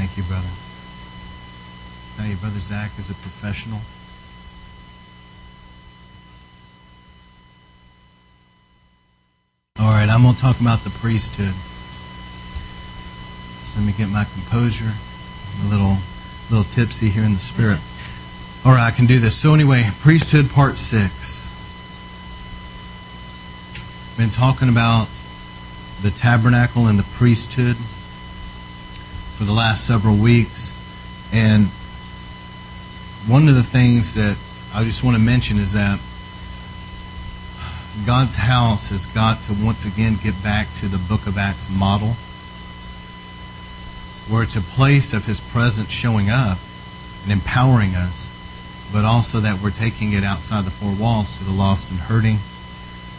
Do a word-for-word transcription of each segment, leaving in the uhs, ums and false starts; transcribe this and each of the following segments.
Thank you, brother. I tell you, Brother Zach is a professional. All right, I'm going to talk about the priesthood. So let me get my composure. I'm a little, little tipsy here in the spirit. All right, I can do this. So anyway, priesthood part six. Been talking about the tabernacle and the priesthood for the last several weeks. And one of the things that I just want to mention is that God's house has got to once again get back to the Book of Acts model, where it's a place of His presence showing up and empowering us, but also that we're taking it outside the four walls to the lost and hurting.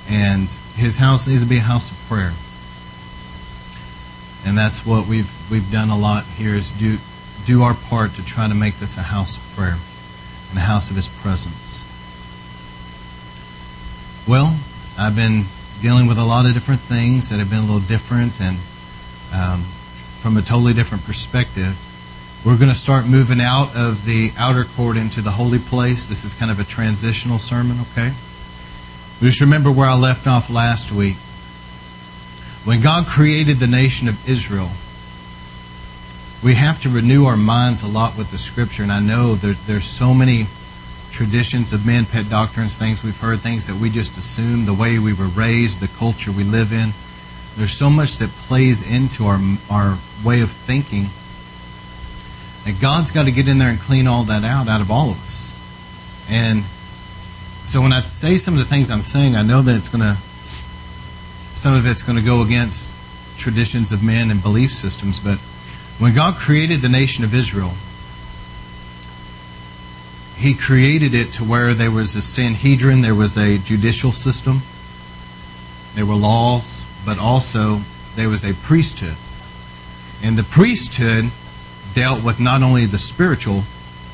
And His house needs to be a house of prayer. And that's what we've we've done a lot here, is do do our part to try to make this a house of prayer and a house of His presence. Well, I've been dealing with a lot of different things that have been a little different and um, from a totally different perspective. We're going to start moving out of the outer court into the holy place. This is kind of a transitional sermon, okay? Just remember where I left off last week. When God created the nation of Israel, we have to renew our minds a lot with the Scripture. And I know there, there's so many traditions of men, pet doctrines, things we've heard, things that we just assume, the way we were raised, the culture we live in. There's so much that plays into our, our way of thinking. And God's got to get in there and clean all that out, out of all of us. And so when I say some of the things I'm saying, I know that it's going to, some of it's going to go against traditions of men and belief systems. But when God created the nation of Israel, He created it to where there was a Sanhedrin, there was a judicial system, there were laws, but also there was a priesthood. And the priesthood dealt with not only the spiritual,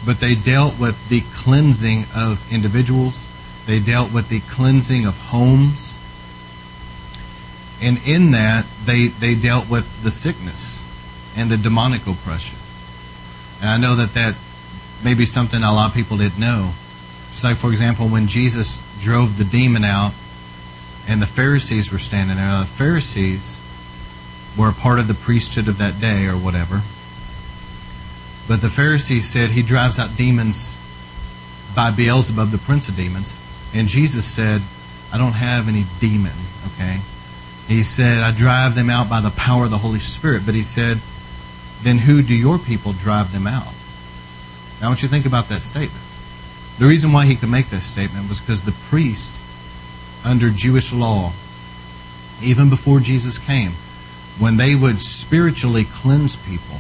but they dealt with the cleansing of individuals. They dealt with the cleansing of homes. And in that, they, they dealt with the sickness and the demonic oppression. And I know that that may be something a lot of people didn't know. It's like, for example, when Jesus drove the demon out and the Pharisees were standing there. Now, the Pharisees were a part of the priesthood of that day or whatever. But the Pharisees said He drives out demons by Beelzebub, the prince of demons. And Jesus said, I don't have any demon, okay? He said, I drive them out by the power of the Holy Spirit. But He said, then who do your people drive them out? Now I want you to think about that statement. The reason why He could make that statement was because the priest under Jewish law, even before Jesus came, when they would spiritually cleanse people,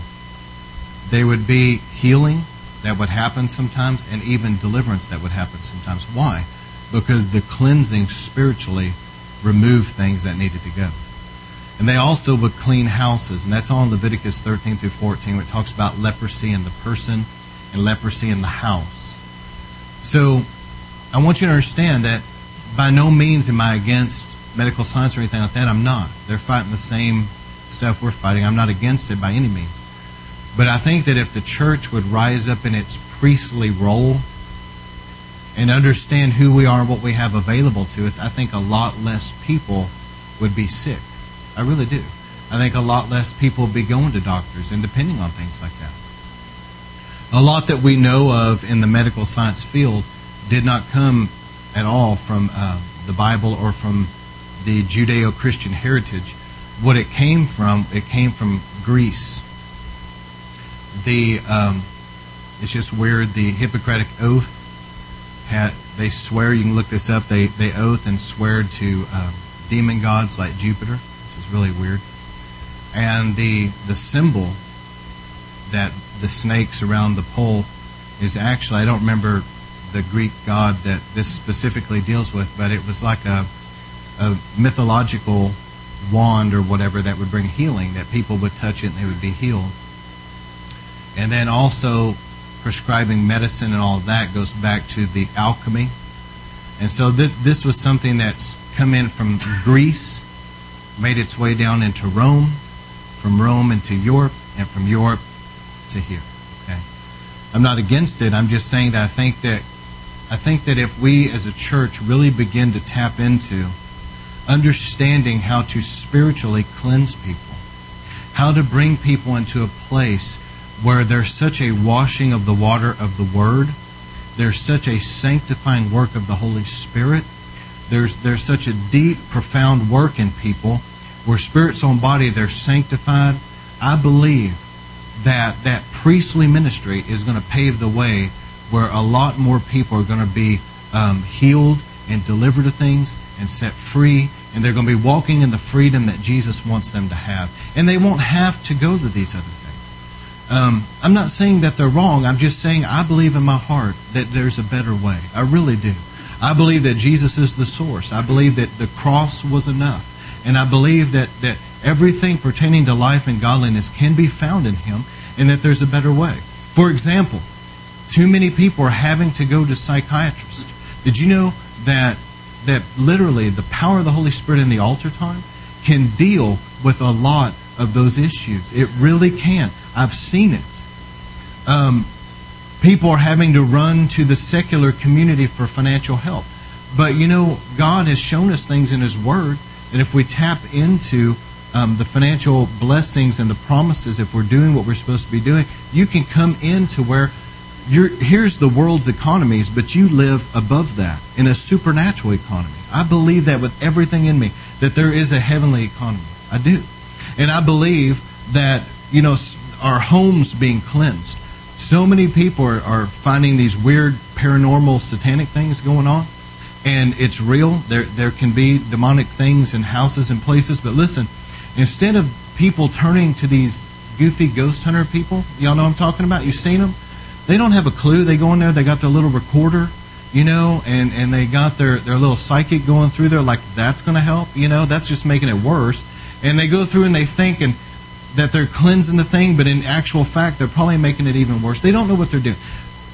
there would be healing that would happen sometimes and even deliverance that would happen sometimes. Why? Because the cleansing spiritually removed things that needed to go. And they also would clean houses. And that's all in Leviticus thirteen through fourteen, where it talks about leprosy in the person and leprosy in the house. So I want you to understand that by no means am I against medical science or anything like that. I'm not. They're fighting the same stuff we're fighting. I'm not against it by any means. But I think that if the church would rise up in its priestly role and understand who we are and what we have available to us, I think a lot less people would be sick. I really do. I think a lot less people would be going to doctors and depending on things like that. A lot that we know of in the medical science field did not come at all from uh, the Bible or from the Judeo-Christian heritage. What it came from, it came from Greece. The um, it's just weird. The Hippocratic Oath, had, they swear, you can look this up, they, they oath and swear to um, demon gods like Jupiter, which is really weird. And the the symbol that the snakes around the pole is actually, I don't remember the Greek god that this specifically deals with, but it was like a, a mythological wand or whatever that would bring healing, that people would touch it and they would be healed. And then also prescribing medicine and all of that goes back to the alchemy. And so this this was something that's come in from Greece, made its way down into Rome, from Rome into Europe, and from Europe to hear. Okay, I'm not against it. I'm just saying that I think that I think that if we as a church really begin to tap into understanding how to spiritually cleanse people, how to bring people into a place where there's such a washing of the water of the Word, there's such a sanctifying work of the Holy Spirit, there's there's such a deep, profound work in people where spirit, soul, and body, they're sanctified. I believe that that priestly ministry is going to pave the way where a lot more people are going to be um, healed and delivered to things and set free, and they're going to be walking in the freedom that Jesus wants them to have. And they won't have to go to these other things. Um, I'm not saying that they're wrong. I'm just saying I believe in my heart that there's a better way. I really do. I believe that Jesus is the source. I believe that the cross was enough. And I believe that, that everything pertaining to life and godliness can be found in Him, and that there's a better way. For example, too many people are having to go to psychiatrists. Did you know that that literally the power of the Holy Spirit in the altar time can deal with a lot of those issues? It really can. I've seen it. Um, people are having to run to the secular community for financial help. But, you know, God has shown us things in His Word, and if we tap into um, the financial blessings and the promises, if we're doing what we're supposed to be doing, you can come into where you're, here's the world's economies, but you live above that in a supernatural economy. I believe that with everything in me, that there is a heavenly economy. I do. And I believe that, you know, our homes being cleansed. So many people are, are finding these weird paranormal satanic things going on. And it's real. There there can be demonic things in houses and places. But listen, instead of people turning to these goofy ghost hunter people, y'all know what I'm talking about? You've seen them? They don't have a clue. They go in there, they got their little recorder, you know, and, and they got their, their little psychic going through there like that's going to help. You know, that's just making it worse. And they go through and they think and that they're cleansing the thing, but in actual fact, they're probably making it even worse. They don't know what they're doing.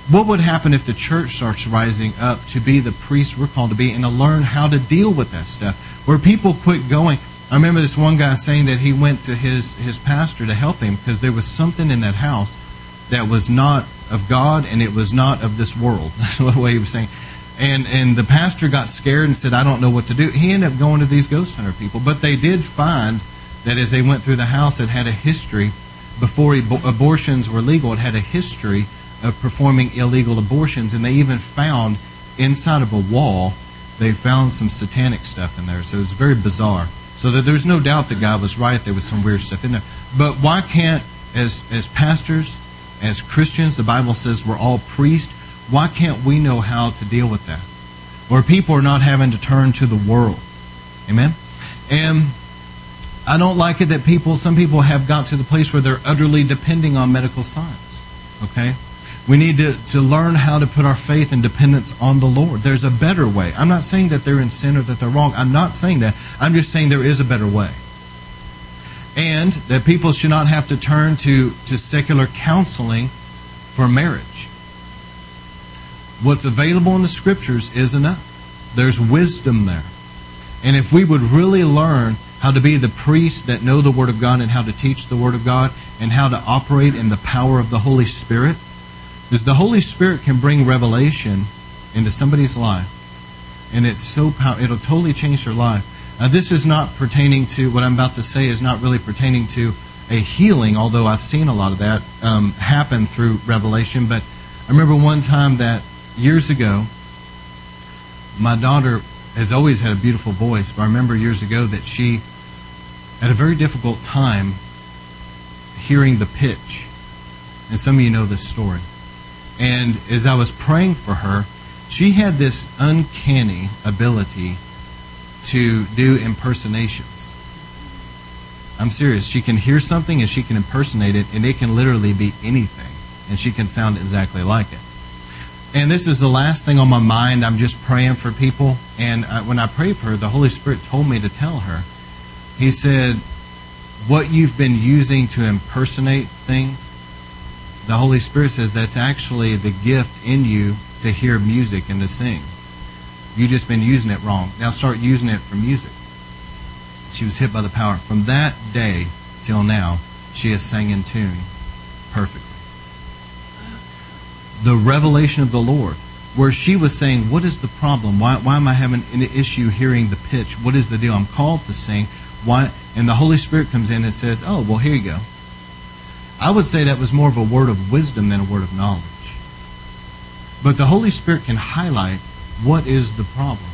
What would happen if the church starts rising up to be the priests we're called to be and to learn how to deal with that stuff? Where people quit going. I remember this one guy saying that he went to his, his pastor to help him because there was something in that house that was not of God and it was not of this world. That's the way he was saying. And and the pastor got scared and said, I don't know what to do. He ended up going to these ghost hunter people. But they did find that as they went through the house, it had a history. Before ab- abortions were legal, it had a history of performing illegal abortions, and they even found inside of a wall, they found some satanic stuff in there. So it was very bizarre. So that there's no doubt the guy was right. There was some weird stuff in there. But why can't, as as pastors, as Christians, the Bible says we're all priests, why can't we know how to deal with that? Or people are not having to turn to the world. Amen? And I don't like it that people, some people have got to the place where they're utterly depending on medical science. Okay? We need to, to learn how to put our faith and dependence on the Lord. There's a better way. I'm not saying that they're in sin or that they're wrong. I'm not saying that. I'm just saying there is a better way. And that people should not have to turn to, to secular counseling for marriage. What's available in the Scriptures is enough. There's wisdom there. And if we would really learn how to be the priests that know the Word of God and how to teach the Word of God and how to operate in the power of the Holy Spirit, because the Holy Spirit can bring revelation into somebody's life, and it's so powerful, it'll totally change their life. Now, this is not pertaining to what I'm about to say is not really pertaining to a healing, although I've seen a lot of that um, happen through revelation. But I remember one time that years ago, my daughter has always had a beautiful voice, but I remember years ago that she had a very difficult time hearing the pitch, and some of you know this story. And as I was praying for her, she had this uncanny ability to do impersonations. I'm serious. She can hear something and she can impersonate it, and it can literally be anything. And she can sound exactly like it. And this is the last thing on my mind. I'm just praying for people. And I, when I prayed for her, the Holy Spirit told me to tell her. He said, what you've been using to impersonate things, the Holy Spirit says that's actually the gift in you to hear music and to sing. You've just been using it wrong. Now start using it for music. She was hit by the power. From that day till now, she has sang in tune perfectly. the revelation of the Lord, where she was saying, what is the problem? Why, why am I having an issue hearing the pitch? What is the deal? I'm called to sing. Why? And the Holy Spirit comes in and says, oh, well, here you go. I would say that was more of a word of wisdom than a word of knowledge. But the Holy Spirit can highlight what is the problem.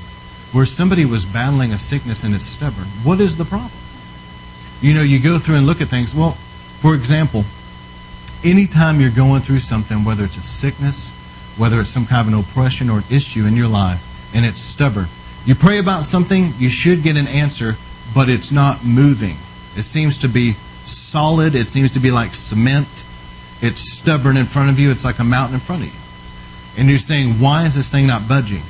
Where somebody was battling a sickness and it's stubborn, what is the problem? You know, you go through and look at things. Well, for example, anytime you're going through something, whether it's a sickness, whether it's some kind of an oppression or an issue in your life, and it's stubborn, you pray about something, you should get an answer, but it's not moving. It seems to be solid. It seems to be like cement. It's stubborn in front of you. It's like a mountain in front of you. And you're saying, why is this thing not budging?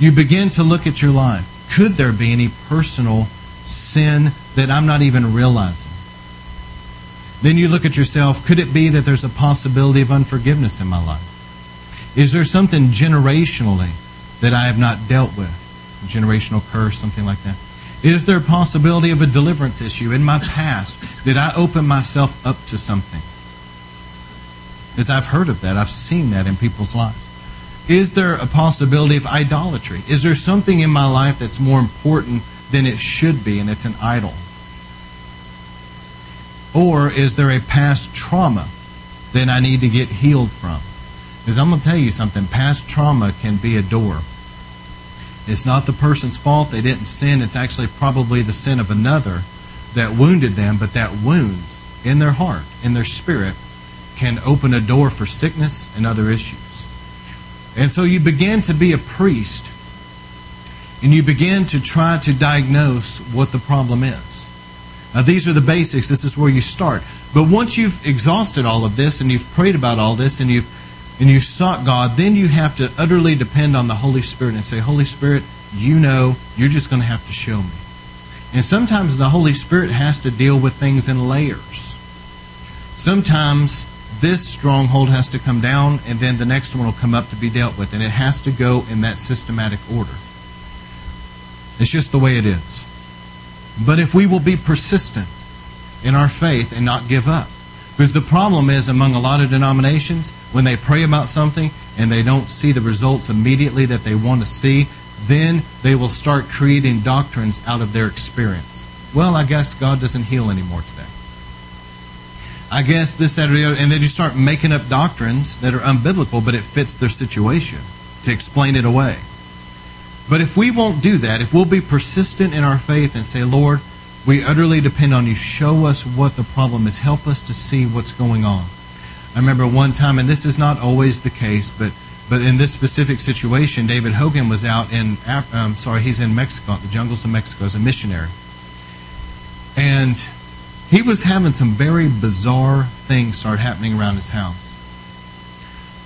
You begin to look at your life. Could there be any personal sin that I'm not even realizing? Then you look at yourself. Could it be that there's a possibility of unforgiveness in my life? Is there something generationally that I have not dealt with? A generational curse, something like that. Is there a possibility of a deliverance issue in my past? Did I open myself up to something? As I've heard of that, I've seen that in people's lives. Is there a possibility of idolatry? Is there something in my life that's more important than it should be and it's an idol? Or is there a past trauma that I need to get healed from? Because I'm going to tell you something. Past trauma can be a door. It's not the person's fault. They didn't sin. It's actually probably the sin of another that wounded them. But that wound in their heart, in their spirit, can open a door for sickness and other issues. And so you begin to be a priest. And you begin to try to diagnose what the problem is. Now these are the basics. This is where you start. But once you've exhausted all of this and you've prayed about all this and you've and you sought God, then you have to utterly depend on the Holy Spirit and say, Holy Spirit, you know, you're just going to have to show me. And sometimes the Holy Spirit has to deal with things in layers. Sometimes this stronghold has to come down, and then the next one will come up to be dealt with. And it has to go in that systematic order. It's just the way it is. But if we will be persistent in our faith and not give up, because the problem is among a lot of denominations, when they pray about something and they don't see the results immediately that they want to see, then they will start creating doctrines out of their experience. Well, I guess God doesn't heal anymore today. I guess this, that, or the other. And they just start making up doctrines that are unbiblical, but it fits their situation to explain it away. But if we won't do that, if we'll be persistent in our faith and say, Lord, we utterly depend on you. Show us what the problem is. Help us to see what's going on. I remember one time, and this is not always the case, but but in this specific situation, David Hogan was out in, um, sorry, he's in Mexico, the jungles of Mexico, as a missionary. And he was having some very bizarre things start happening around his house.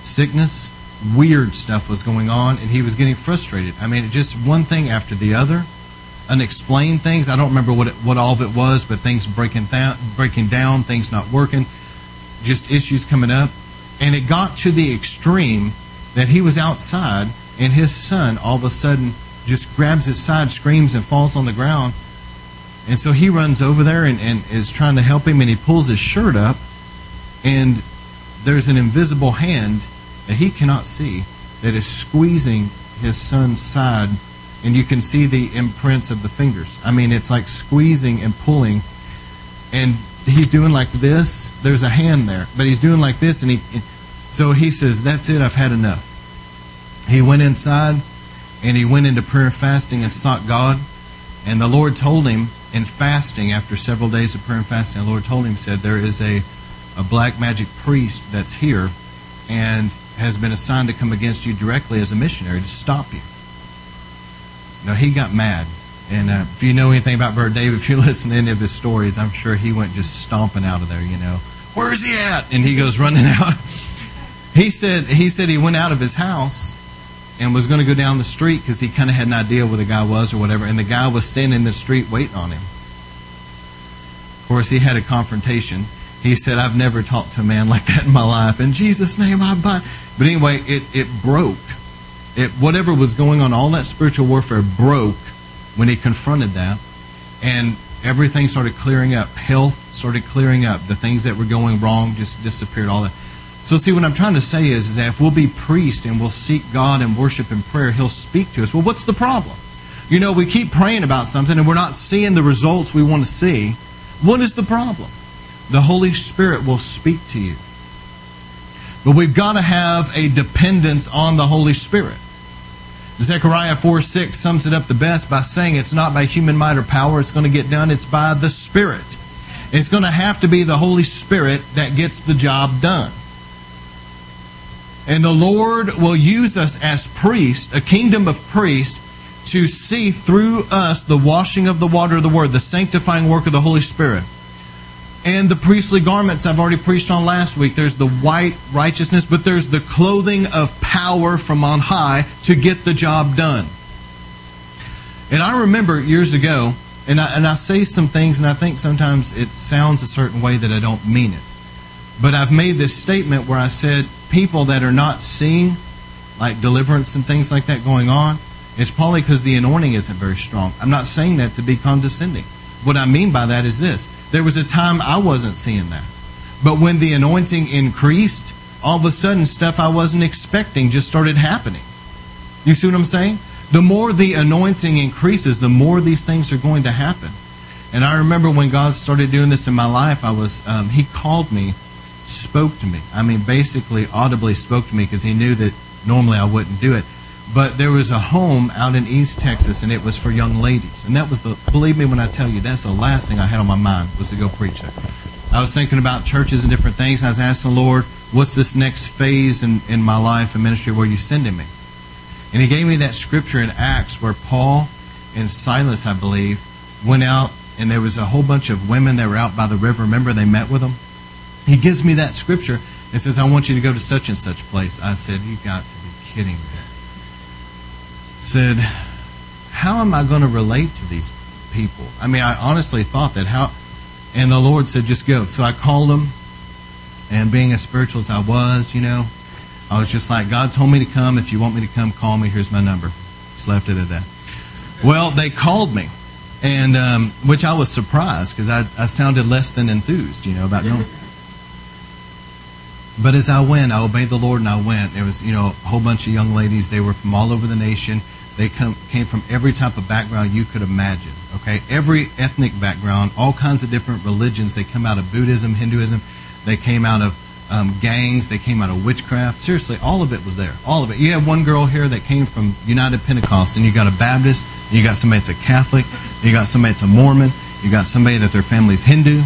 Sickness, weird stuff was going on, and he was getting frustrated. I mean, just one thing after the other, unexplained things. I don't remember what it, what all of it was, but things breaking down, breaking down, things not working, just issues coming up. And it got to the extreme that he was outside, and his son all of a sudden just grabs his side, screams, and falls on the ground. And so he runs over there and, and is trying to help him, and he pulls his shirt up, and there's an invisible hand that he cannot see that is squeezing his son's side, and you can see the imprints of the fingers. I mean, it's like squeezing and pulling, and he's doing like this. There's a hand there, but he's doing like this, and he. And so he says, that's it, I've had enough. He went inside, and he went into prayer and fasting and sought God, and the Lord told him in fasting, after several days of prayer and fasting, the Lord told him, said, there is a, a black magic priest that's here, and has been assigned to come against you directly as a missionary to stop you. Now, he got mad. And uh, if you know anything about Brother David, if you listen to any of his stories, I'm sure he went just stomping out of there, you know. Where's he at? And he goes running out. He said he said he went out of his house and was going to go down the street because he kind of had an idea where the guy was or whatever. And the guy was standing in the street waiting on him. Of course, he had a confrontation. He said, I've never talked to a man like that in my life. In Jesus' name, I bind. But anyway, it, it broke. It, whatever was going on, all that spiritual warfare broke when he confronted that. And everything started clearing up. Health started clearing up. The things that were going wrong just disappeared, all that. So see, what I'm trying to say is, is that if we'll be priests and we'll seek God and worship in prayer, he'll speak to us. Well, what's the problem? You know, we keep praying about something and we're not seeing the results we want to see. What is the problem? The Holy Spirit will speak to you. But we've got to have a dependence on the Holy Spirit. Zechariah four six sums it up the best by saying it's not by human might or power it's going to get done. It's by the Spirit. It's going to have to be the Holy Spirit that gets the job done. And the Lord will use us as priests, a kingdom of priests, to see through us the washing of the water of the Word, the sanctifying work of the Holy Spirit. And the priestly garments I've already preached on last week. There's the white righteousness, but there's the clothing of power from on high to get the job done. And I remember years ago, and I, and I say some things, and I think sometimes it sounds a certain way that I don't mean it. But I've made this statement where I said, people that are not seeing, like deliverance and things like that going on, it's probably because the anointing isn't very strong. I'm not saying that to be condescending. What I mean by that is this. There was a time I wasn't seeing that. But when the anointing increased, all of a sudden stuff I wasn't expecting just started happening. You see what I'm saying? The more the anointing increases, the more these things are going to happen. And I remember when God started doing this in my life, I was um, he called me, spoke to me. I mean, basically audibly spoke to me because he knew that normally I wouldn't do it. But there was a home out in East Texas, and it was for young ladies. And that was the, believe me when I tell you, that's the last thing I had on my mind was to go preach there. I was thinking about churches and different things. And I was asking the Lord, what's this next phase in, in my life and ministry where you're sending me? And he gave me that scripture in Acts where Paul and Silas, I believe, went out, and there was a whole bunch of women that were out by the river. Remember, they met with them? He gives me that scripture and says, I want you to go to such and such place. I said, you've got to be kidding me. Said, how am I going to relate to these people? I mean, I honestly thought that. How? And the Lord said, just go. So I called them, and being as spiritual as I was, you know, I was just like, God told me to come. If you want me to come, call me. Here's my number. Just left it at that. Well, they called me, and um, which I was surprised because I, I sounded less than enthused, you know, about going. But as I went, I obeyed the Lord, and I went. It was, you know, a whole bunch of young ladies. They were from all over the nation. They come, came from every type of background you could imagine, okay? Every ethnic background, all kinds of different religions. They come out of Buddhism, Hinduism. They came out of um, gangs. They came out of witchcraft. Seriously, all of it was there, all of it. You had one girl here that came from United Pentecost, and you got a Baptist, and you got somebody that's a Catholic, and you got somebody that's a Mormon, you got somebody that their family's Hindu.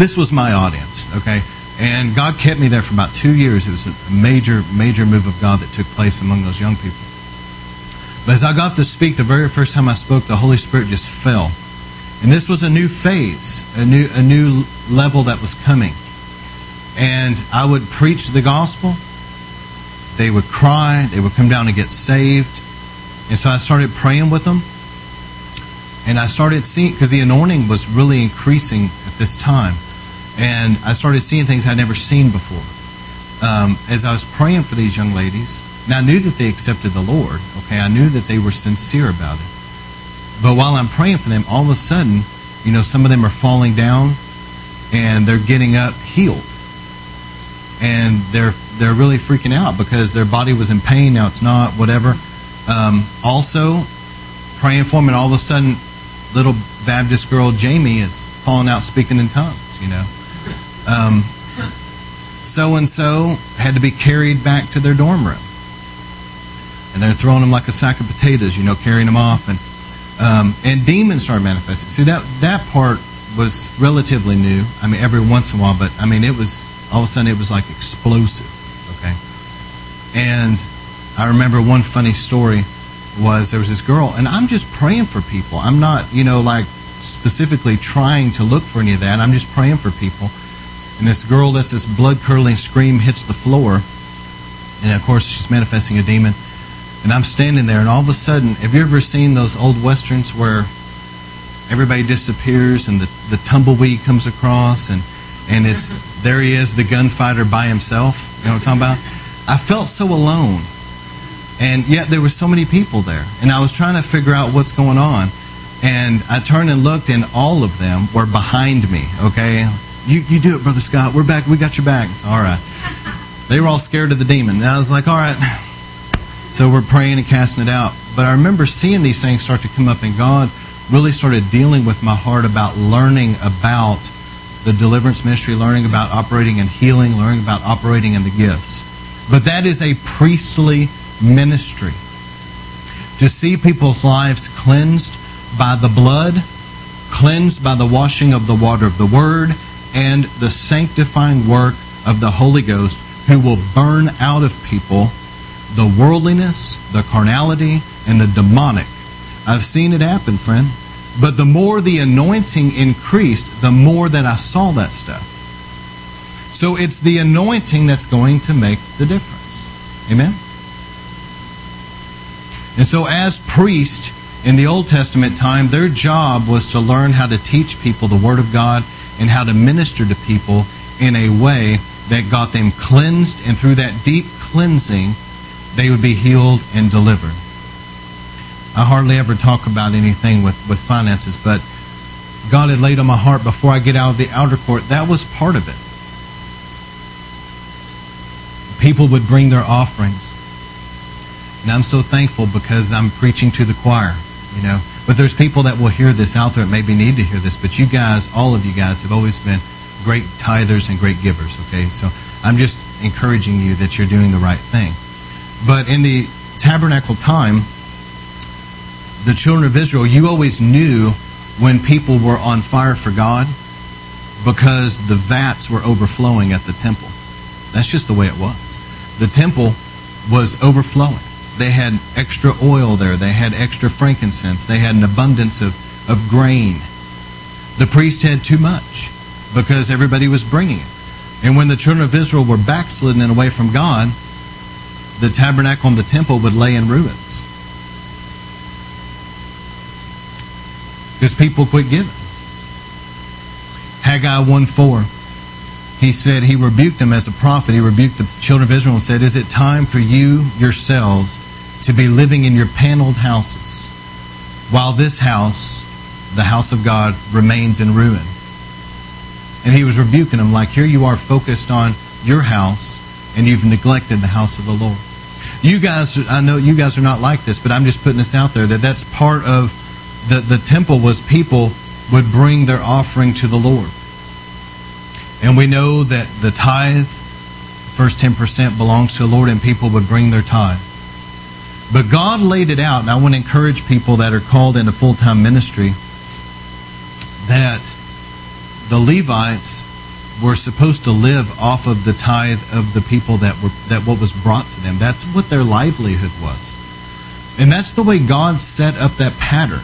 This was my audience, okay? And God kept me there for about two years. It was a major, major move of God that took place among those young people. But as I got to speak, the very first time I spoke, the Holy Spirit just fell. And this was a new phase, a new a new level that was coming. And I would preach the gospel. They would cry. They would come down and get saved. And so I started praying with them. And I started seeing, because the anointing was really increasing at this time. And I started seeing things I'd never seen before. Um, as I was praying for these young ladies, and I knew that they accepted the Lord, okay, I knew that they were sincere about it. But while I'm praying for them, all of a sudden, you know, some of them are falling down, and they're getting up healed. And they're they're really freaking out because their body was in pain, now it's not, whatever. Um, also, praying for them, and all of a sudden, little Baptist girl Jamie is falling out speaking in tongues, you know. Um, so-and-so had to be carried back to their dorm room. And they're throwing them like a sack of potatoes, you know, carrying them off. And um, and demons started manifesting. See, that, that part was relatively new. I mean, every once in a while, but, I mean, it was, all of a sudden, it was like explosive, okay? And I remember one funny story was there was this girl, and I'm just praying for people. I'm not, you know, like, specifically trying to look for any of that. I'm just praying for people. And this girl that's this blood-curdling scream hits the floor. And, of course, she's manifesting a demon. And I'm standing there, and all of a sudden, have you ever seen those old westerns where everybody disappears and the, the tumbleweed comes across, and, and it's there he is, the gunfighter by himself? You know what I'm talking about? I felt so alone. And yet there were so many people there. And I was trying to figure out what's going on. And I turned and looked, and all of them were behind me, okay? You you do it, Brother Scott. We're back. We got your bags. All right. They were all scared of the demon. And I was like, all right. So we're praying and casting it out. But I remember seeing these things start to come up, and God really started dealing with my heart about learning about the deliverance ministry, learning about operating in healing, learning about operating in the gifts. But that is a priestly ministry. To see people's lives cleansed by the blood, cleansed by the washing of the water of the Word, and the sanctifying work of the Holy Ghost, who will burn out of people the worldliness, the carnality, and the demonic. I've seen it happen, friend. But the more the anointing increased, the more that I saw that stuff. So it's the anointing that's going to make the difference. Amen? And so as priests in the Old Testament time, their job was to learn how to teach people the Word of God and how to minister to people in a way that got them cleansed, and through that deep cleansing, they would be healed and delivered. I hardly ever talk about anything with, with finances, but God had laid on my heart before I get out of the outer court, that was part of it. People would bring their offerings. And I'm so thankful because I'm preaching to the choir, you know. But there's people that will hear this out there that maybe need to hear this. But you guys, all of you guys, have always been great tithers and great givers, okay? So I'm just encouraging you that you're doing the right thing. But in the tabernacle time, the children of Israel, you always knew when people were on fire for God because the vats were overflowing at the temple. That's just the way it was. The temple was overflowing. They had extra oil there. They had extra frankincense. They had an abundance of, of grain. The priest had too much because everybody was bringing it. And when the children of Israel were backslidden and away from God, the tabernacle and the temple would lay in ruins because people quit giving. Haggai one four, he said he rebuked them as a prophet. He rebuked the children of Israel and said, is it time for you yourselves to be living in your paneled houses while this house, the house of God, remains in ruin? And he was rebuking them like, here you are focused on your house and you've neglected the house of the Lord. You guys, I know you guys are not like this, but I'm just putting this out there that that's part of the, the temple was people would bring their offering to the Lord. And we know that the tithe, first ten percent belongs to the Lord, and people would bring their tithe. But God laid it out, and I want to encourage people that are called into full-time ministry that the Levites were supposed to live off of the tithe of the people that were that what was brought to them. That's what their livelihood was. And that's the way God set up that pattern.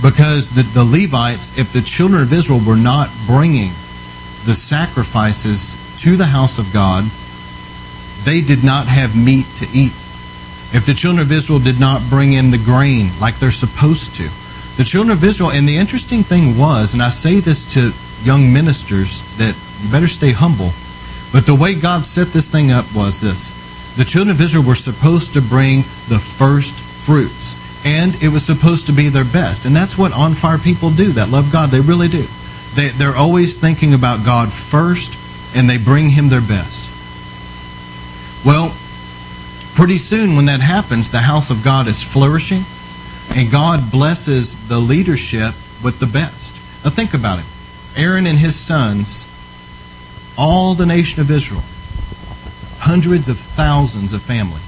Because the, the Levites, if the children of Israel were not bringing the sacrifices to the house of God, they did not have meat to eat. If the children of Israel did not bring in the grain like they're supposed to, the children of Israel, and the interesting thing was, and I say this to young ministers, that you better stay humble, but the way God set this thing up was this. The children of Israel were supposed to bring the first fruits, and it was supposed to be their best. And that's what on-fire people do that love God. They really do. They, they're always thinking about God first, and they bring Him their best. Well, pretty soon when that happens, the house of God is flourishing, and God blesses the leadership with the best. Now think about it. Aaron and his sons, all the nation of Israel, hundreds of thousands of families,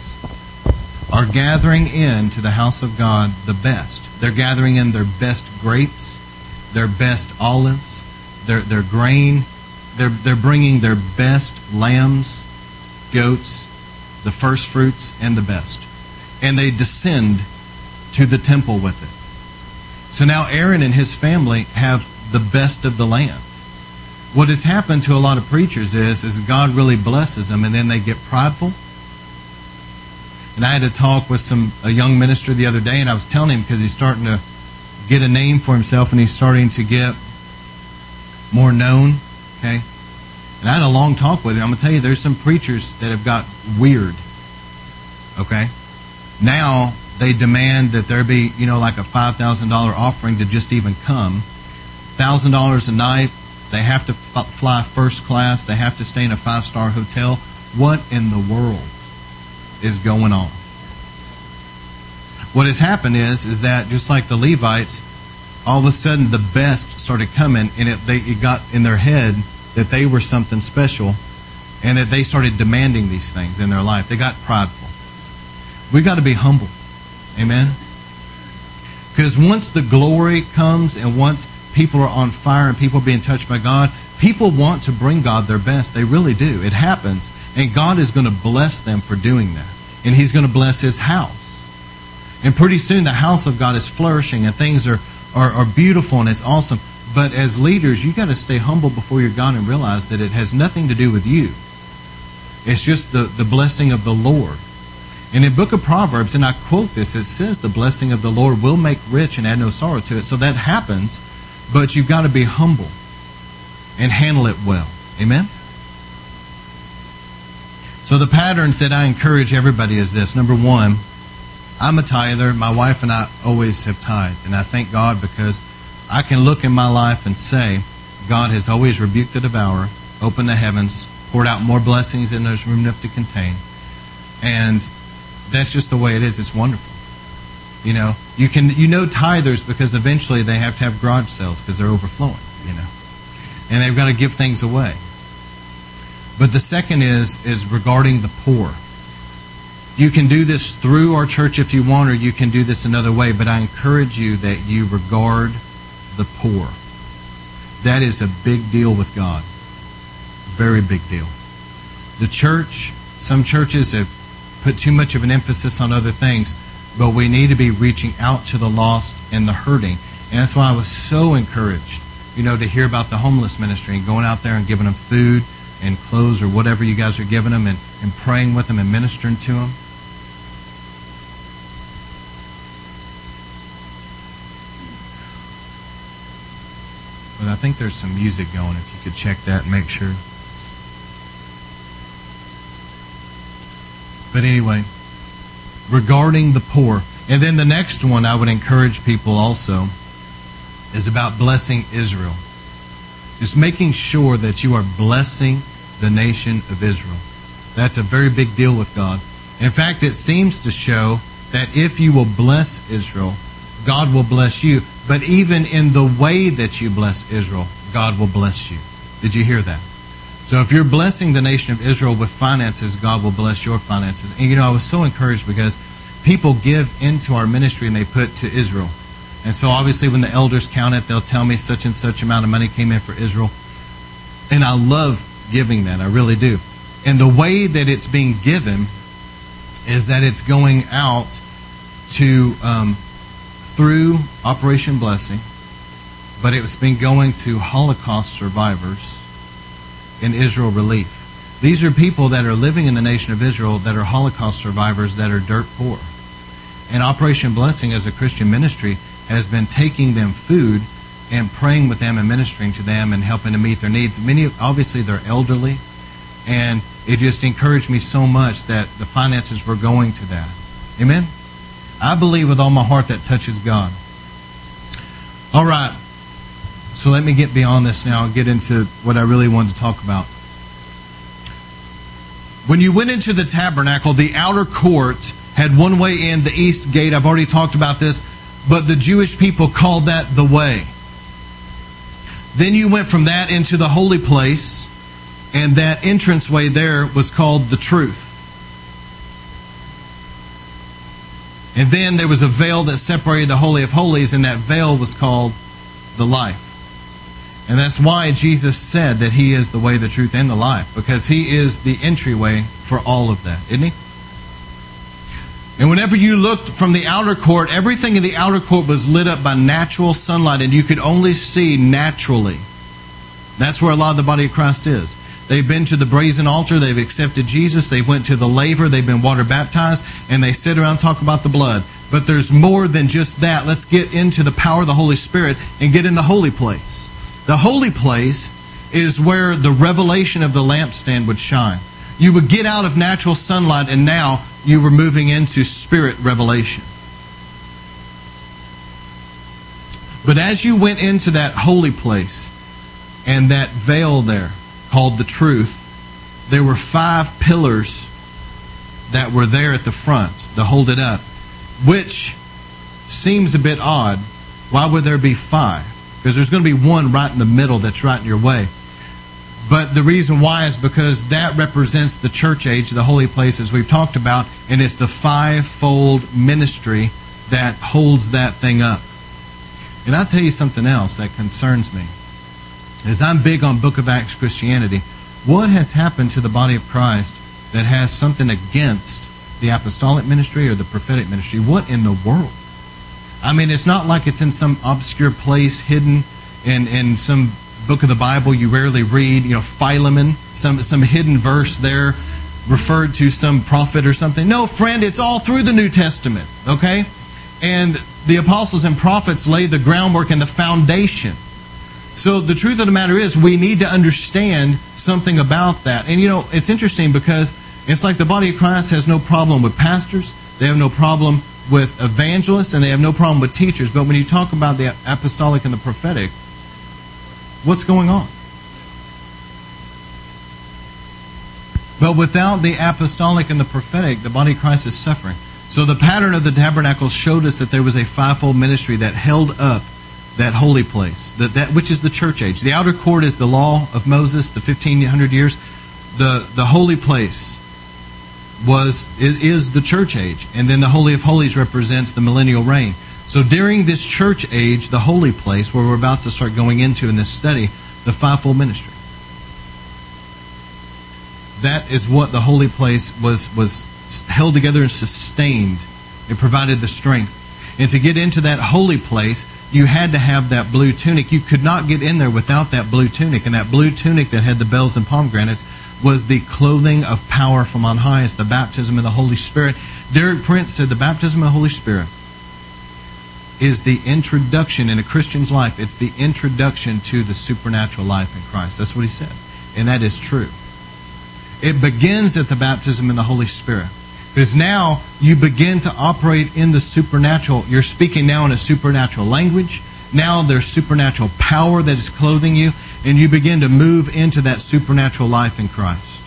are gathering in to the house of God the best. They're gathering in their best grapes, their best olives, their, their grain. They're, they're bringing their best lambs, goats, the first fruits, and the best. And they descend to the temple with it. So now Aaron and his family have the best of the land. What has happened to a lot of preachers is, is God really blesses them, and then they get prideful. And I had a talk with some a young minister the other day, and I was telling him because he's starting to get a name for himself, and he's starting to get more known. Okay, and I had a long talk with him. I'm going to tell you, there's some preachers that have got weird. Okay, now they demand that there be, you know, like a five thousand dollars offering to just even come. one thousand dollars a night. They have to f- fly first class. They have to stay in a five-star hotel. What in the world is going on? What has happened is, is that just like the Levites, all of a sudden the best started coming, and it, they, it got in their head that they were something special, and that they started demanding these things in their life. They got prideful. We got to be humble. Amen? Because once the glory comes and once people are on fire and people are being touched by God, people want to bring God their best. They really do. It happens. And God is going to bless them for doing that. And he's going to bless his house. And pretty soon the house of God is flourishing and things are, are, are beautiful and it's awesome. But as leaders, you got to stay humble before your God and realize that it has nothing to do with you. It's just the, the blessing of the Lord. And in the book of Proverbs, and I quote this, it says the blessing of the Lord will make rich and add no sorrow to it. So that happens, but you've got to be humble and handle it well. Amen? So the patterns that I encourage everybody is this. Number one, I'm a tither. My wife and I always have tithed. And I thank God because I can look in my life and say, God has always rebuked the devourer, opened the heavens, poured out more blessings than there's room enough to contain. And that's just the way it is. It's wonderful. You know, you can, you know tithers because eventually they have to have garage sales because they're overflowing, you know. And they've got to give things away. But the second is, is regarding the poor. You can do this through our church if you want, or you can do this another way, but I encourage you that you regard the poor. That is a big deal with God. Very big deal. The church, some churches have put too much of an emphasis on other things, but we need to be reaching out to the lost and the hurting. And that's why I was so encouraged, you know, to hear about the homeless ministry and going out there and giving them food and clothes or whatever you guys are giving them and, and praying with them and ministering to them. But I think there's some music going, if you could check that and make sure. But anyway, regarding the poor. And then the next one I would encourage people also is about blessing Israel. Just making sure that you are blessing the nation of Israel. That's a very big deal with God. In fact, it seems to show that if you will bless Israel, God will bless you. But even in the way that you bless Israel, God will bless you. Did you hear that? So if you're blessing the nation of Israel with finances, God will bless your finances. And you know, I was so encouraged because people give into our ministry and they put to Israel. And so obviously when the elders count it, they'll tell me such and such amount of money came in for Israel. And I love giving that. I really do. And the way that it's being given is that it's going out to um, through Operation Blessing, but it's been going to Holocaust survivors in Israel Relief. These are people that are living in the nation of Israel that are Holocaust survivors that are dirt poor. And Operation Blessing as a Christian ministry has been taking them food and praying with them and ministering to them and helping to meet their needs. Many, obviously, they're elderly, and it just encouraged me so much that the finances were going to that. Amen? I believe with all my heart that touches God. All right. So let me get beyond this now and get into what I really wanted to talk about. When you went into the tabernacle, the outer court had one way in, the east gate. I've already talked about this, but the Jewish people called that the way. Then you went from that into the holy place, and that entranceway there was called the truth. And then there was a veil that separated the Holy of Holies, and that veil was called the life. And that's why Jesus said that he is the way, the truth, and the life. Because he is the entryway for all of that, isn't he? And whenever you looked from the outer court, everything in the outer court was lit up by natural sunlight. And you could only see naturally. That's where a lot of the body of Christ is. They've been to the brazen altar. They've accepted Jesus. They've went to the laver. They've been water baptized. And they sit around and talk about the blood. But there's more than just that. Let's get into the power of the Holy Spirit and get in the holy place. The holy place is where the revelation of the lampstand would shine. You would get out of natural sunlight, and now you were moving into spirit revelation. But as you went into that holy place and that veil there called the truth, there were five pillars that were there at the front to hold it up, which seems a bit odd. Why would there be five? Because there's going to be one right in the middle that's right in your way. But the reason why is because that represents the church age, the holy places we've talked about, and it's the five-fold ministry that holds that thing up. And I'll tell you something else that concerns me. As I'm big on Book of Acts Christianity, what has happened to the body of Christ that has something against the apostolic ministry or the prophetic ministry? What in the world? I mean, it's not like it's in some obscure place hidden in, in some book of the Bible you rarely read, you know, Philemon, some, some hidden verse there referred to some prophet or something. No, friend, it's all through the New Testament, okay? And the apostles and prophets laid the groundwork and the foundation. So the truth of the matter is we need to understand something about that. And, you know, it's interesting because it's like the body of Christ has no problem with pastors. They have no problem with evangelists, and they have no problem with teachers. But when you talk about the apostolic and the prophetic, what's going on? But without the apostolic and the prophetic, the body of Christ is suffering. So the pattern of the tabernacle showed us that there was a fivefold ministry that held up that holy place, that, that which is the church age. The outer court is the law of Moses, the fifteen hundred years. The, the holy place was is the church age. And then the Holy of Holies represents the millennial reign. So during this church age, the holy place, where we're about to start going into in this study, the fivefold ministry. That is what the holy place was, was held together and sustained. It provided the strength. And to get into that holy place, you had to have that blue tunic. You could not get in there without that blue tunic. And that blue tunic that had the bells and pomegranates was the clothing of power from on high. It's the baptism of the Holy Spirit. Derek Prince said the baptism of the Holy Spirit is the introduction in a Christian's life. It's the introduction to the supernatural life in Christ. That's what he said. And that is true. It begins at the baptism in the Holy Spirit. Because now you begin to operate in the supernatural. You're speaking now in a supernatural language. Now there's supernatural power that is clothing you, and you begin to move into that supernatural life in Christ.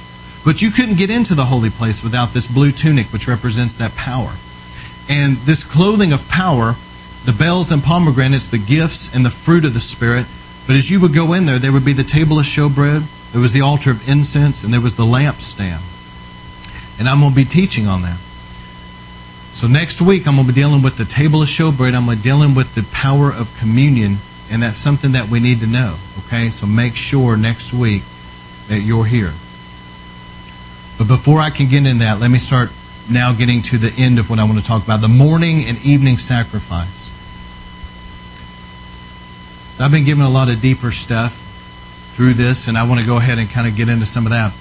But you couldn't get into the holy place without this blue tunic, which represents that power. And this clothing of power, the bells and pomegranates, the gifts and the fruit of the Spirit. But as you would go in there, there would be the table of showbread, there was the altar of incense, and there was the lampstand. And I'm going to be teaching on that. So next week, I'm going to be dealing with the table of showbread. I'm going to be dealing with the power of communion. And that's something that we need to know. Okay? So make sure next week that you're here. But before I can get into that, let me start now getting to the end of what I want to talk about. The morning and evening sacrifice. I've been given a lot of deeper stuff through this, and I want to go ahead and kind of get into some of that.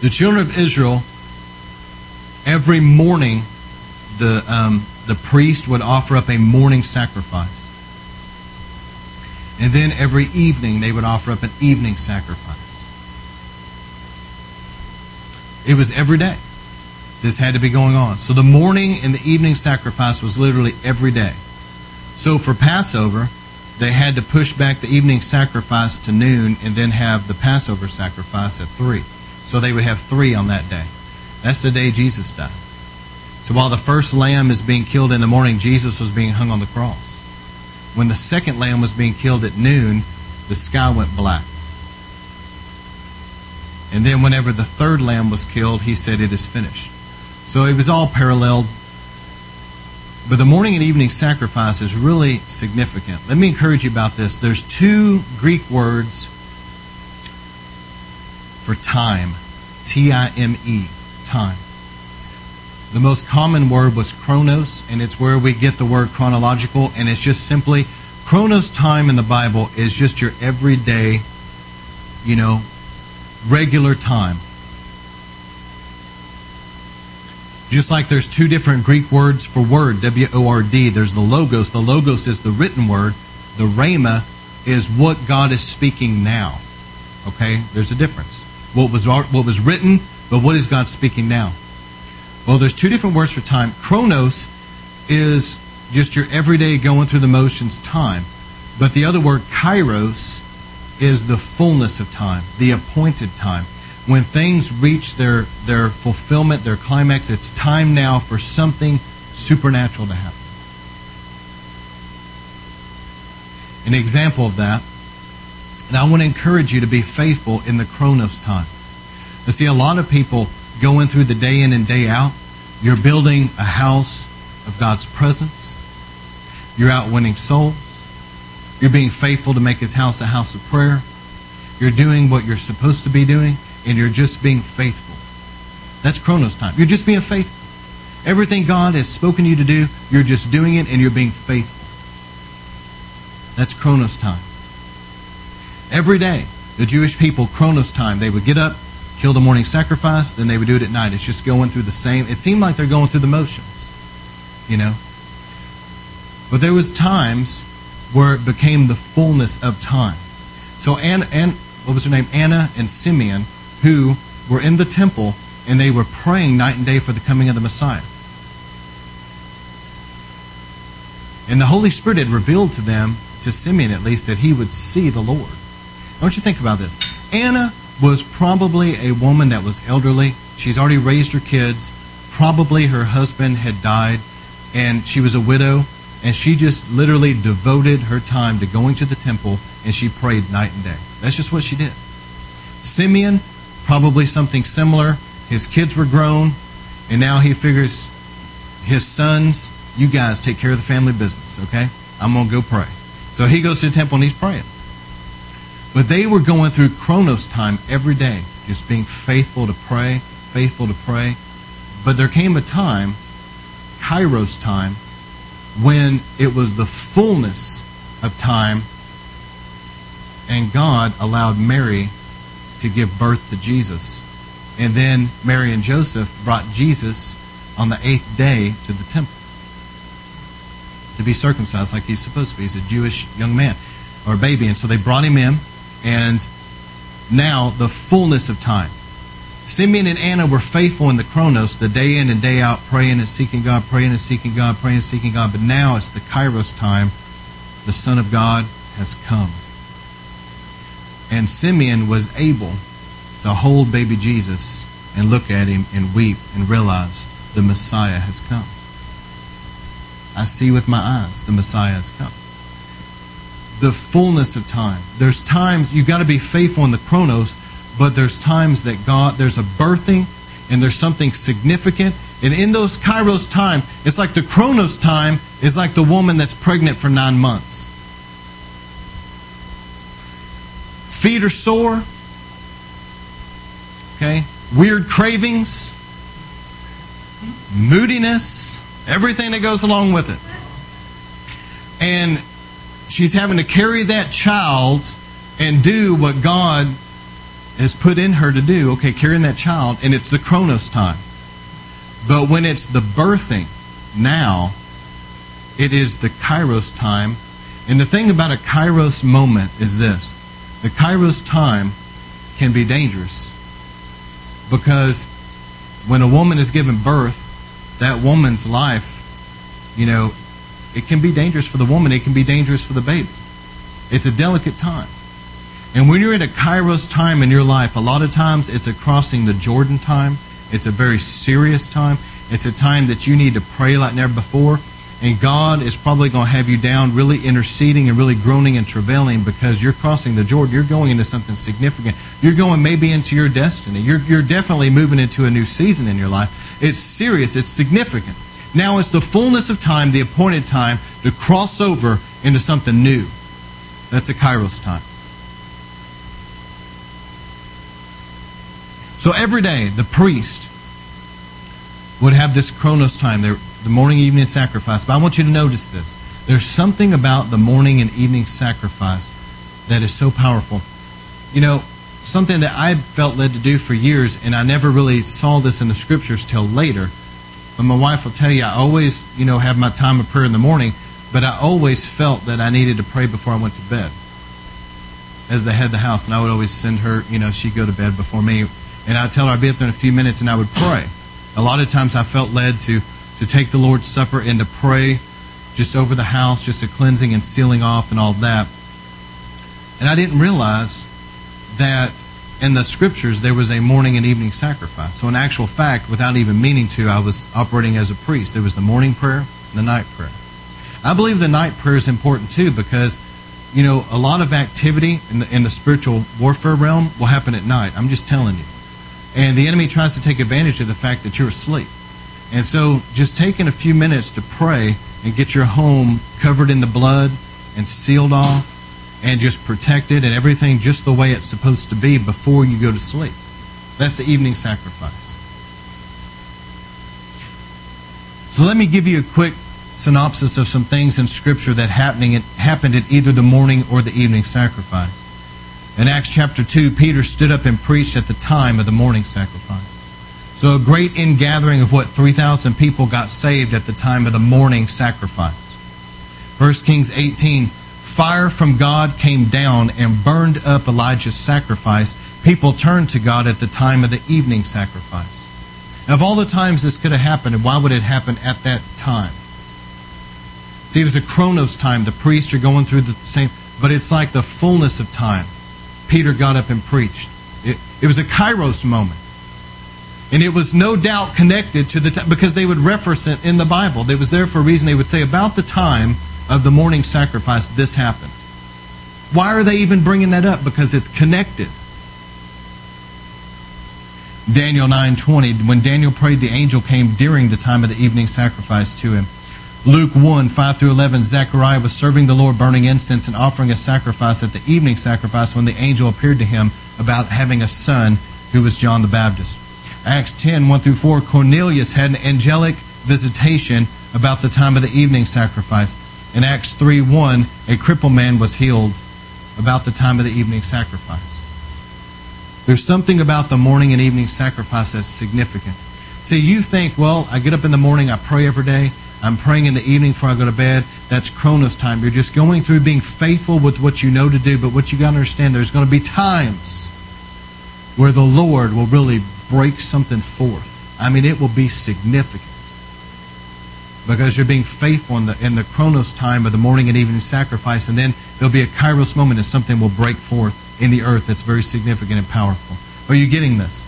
The children of Israel, every morning, the um, the priest would offer up a morning sacrifice. And then every evening, they would offer up an evening sacrifice. It was every day. This had to be going on. So the morning and the evening sacrifice was literally every day. So for Passover, they had to push back the evening sacrifice to noon and then have the Passover sacrifice at three. So they would have three on that day. That's the day Jesus died. So while the first lamb is being killed in the morning, Jesus was being hung on the cross. When the second lamb was being killed at noon, the sky went black. And then whenever the third lamb was killed, he said, "It is finished." So it was all paralleled. But the morning and evening sacrifice is really significant. Let me encourage you about this. There's two Greek words for time, T I M E, time. The most common word was chronos, and it's where we get the word chronological, and it's just simply, chronos time in the Bible is just your everyday, you know, regular time. Just like there's two different Greek words for word, W O R D, there's the logos. The logos is the written word. The rhema is what God is speaking now. Okay? There's a difference. What was what was written, but what is God speaking now? Well, there's two different words for time. Chronos is just your everyday going through the motions time. But the other word, kairos, is the fullness of time, the appointed time. when things reach their, their fulfillment, their climax, it's time now for something supernatural to happen. An example of that, and I want to encourage you to be faithful in the Chronos time. I see a lot of people going through the day in and day out. You're building a house of God's presence. You're out winning souls. You're being faithful to make His house a house of prayer. You're doing what you're supposed to be doing, and you're just being faithful. That's Chronos time. You're just being faithful. Everything God has spoken you to do, you're just doing it, and you're being faithful. That's Chronos time. Every day, the Jewish people, Chronos time, they would get up, kill the morning sacrifice, then they would do it at night. It's just going through the same. It seemed like they're going through the motions, you know. But there was times where it became the fullness of time. So Anna, Anna, what was her name? Anna and Simeon, who were in the temple, and they were praying night and day for the coming of the Messiah. And the Holy Spirit had revealed to them, to Simeon at least, that he would see the Lord. I want you to think about this. Anna was probably a woman that was elderly. She's already raised her kids. Probably her husband had died, and she was a widow. And she just literally devoted her time to going to the temple, and she prayed night and day. That's just what she did. Simeon, probably something similar. His kids were grown, and now he figures his sons, you guys take care of the family business, okay? I'm going to go pray. So he goes to the temple, and he's praying. But they were going through Chronos time every day, just being faithful to pray, faithful to pray. But there came a time, Kairos time, when it was the fullness of time, and God allowed Mary to give birth to Jesus. And then Mary and Joseph brought Jesus on the eighth day to the temple to be circumcised like he's supposed to be. He's a Jewish young man or baby. And so they brought him in, and now the fullness of time. Simeon and Anna were faithful in the Chronos, the day in and day out, praying and seeking God, praying and seeking God, praying and seeking God. But now it's the Kairos time. The Son of God has come. And Simeon was able to hold baby Jesus and look at him and weep and realize the Messiah has come. I see with my eyes the Messiah has come. The fullness of time. There's times you've got to be faithful in the Chronos, but there's times that God, there's a birthing, and there's something significant. And in those Kairos time, it's like the Chronos time is like the woman that's pregnant for nine months. Feet are sore. Okay? Weird cravings. Moodiness. Everything that goes along with it. And she's having to carry that child and do what God has put in her to do, okay, carrying that child, and it's the Chronos time. But when it's the birthing, now, it is the Kairos time. And the thing about a Kairos moment is this. The Kairos time can be dangerous because when a woman is given birth, that woman's life, you know, it can be dangerous for the woman. It can be dangerous for the baby. It's a delicate time. And when you're in a Kairos time in your life, a lot of times it's a crossing the Jordan time. It's a very serious time. It's a time that you need to pray like never before. And God is probably going to have you down really interceding and really groaning and travailing because you're crossing the Jordan. You're going into something significant. You're going maybe into your destiny. You're, you're definitely moving into a new season in your life. It's serious. It's significant. Now it's the fullness of time, the appointed time, to cross over into something new. That's a Kairos time. So every day, the priest would have this Chronos time, the morning, evening sacrifice. But I want you to notice this. There's something about the morning and evening sacrifice that is so powerful. You know, something that I felt led to do for years, and I never really saw this in the Scriptures till later. But my wife will tell you, I always, you know, have my time of prayer in the morning, but I always felt that I needed to pray before I went to bed as the head of the house. And I would always send her, you know, she'd go to bed before me. And I'd tell her I'd be up there in a few minutes, and I would pray. A lot of times I felt led to, to take the Lord's Supper and to pray just over the house, just a cleansing and sealing off and all that. And I didn't realize that in the scriptures, there was a morning and evening sacrifice. So in actual fact, without even meaning to, I was operating as a priest. There was the morning prayer and the night prayer. I believe the night prayer is important too because, you know, a lot of activity in the, in the spiritual warfare realm will happen at night. I'm just telling you. And the enemy tries to take advantage of the fact that you're asleep. And so just taking a few minutes to pray and get your home covered in the blood and sealed off and just protected and everything just the way it's supposed to be before you go to sleep. That's the evening sacrifice. So let me give you a quick synopsis of some things in Scripture that happening happened at either the morning or the evening sacrifice. In Acts chapter two, Peter stood up and preached at the time of the morning sacrifice. So a great ingathering of what three thousand people got saved at the time of the morning sacrifice. First Kings eighteen, fire from God came down and burned up Elijah's sacrifice. People turned to God at the time of the evening sacrifice. Now, of all the times this could have happened, why would it happen at that time? See, it was a Chronos time. The priests are going through the same, but it's like the fullness of time. Peter got up and preached. It, it was a Kairos moment. And it was no doubt connected to the time, because they would reference it in the Bible. It was there for a reason. They would say, about the time of the morning sacrifice, this happened. Why are they even bringing that up? Because it's connected. Daniel nine twenty, when Daniel prayed, the angel came during the time of the evening sacrifice to him. Luke one, five through eleven, Zechariah was serving the Lord, burning incense and offering a sacrifice at the evening sacrifice when the angel appeared to him about having a son who was John the Baptist. Acts ten, one through four, Cornelius had an angelic visitation about the time of the evening sacrifice. In Acts three, one, a crippled man was healed about the time of the evening sacrifice. There's something about the morning and evening sacrifice that's significant. See, you think, well, I get up in the morning, I pray every day, I'm praying in the evening before I go to bed. That's Chronos time. You're just going through being faithful with what you know to do. But what you got to understand, there's going to be times where the Lord will really break something forth. I mean, it will be significant. Because you're being faithful in the, in the Chronos time of the morning and evening sacrifice. And then there'll be a Kairos moment and something will break forth in the earth that's very significant and powerful. Are you getting this?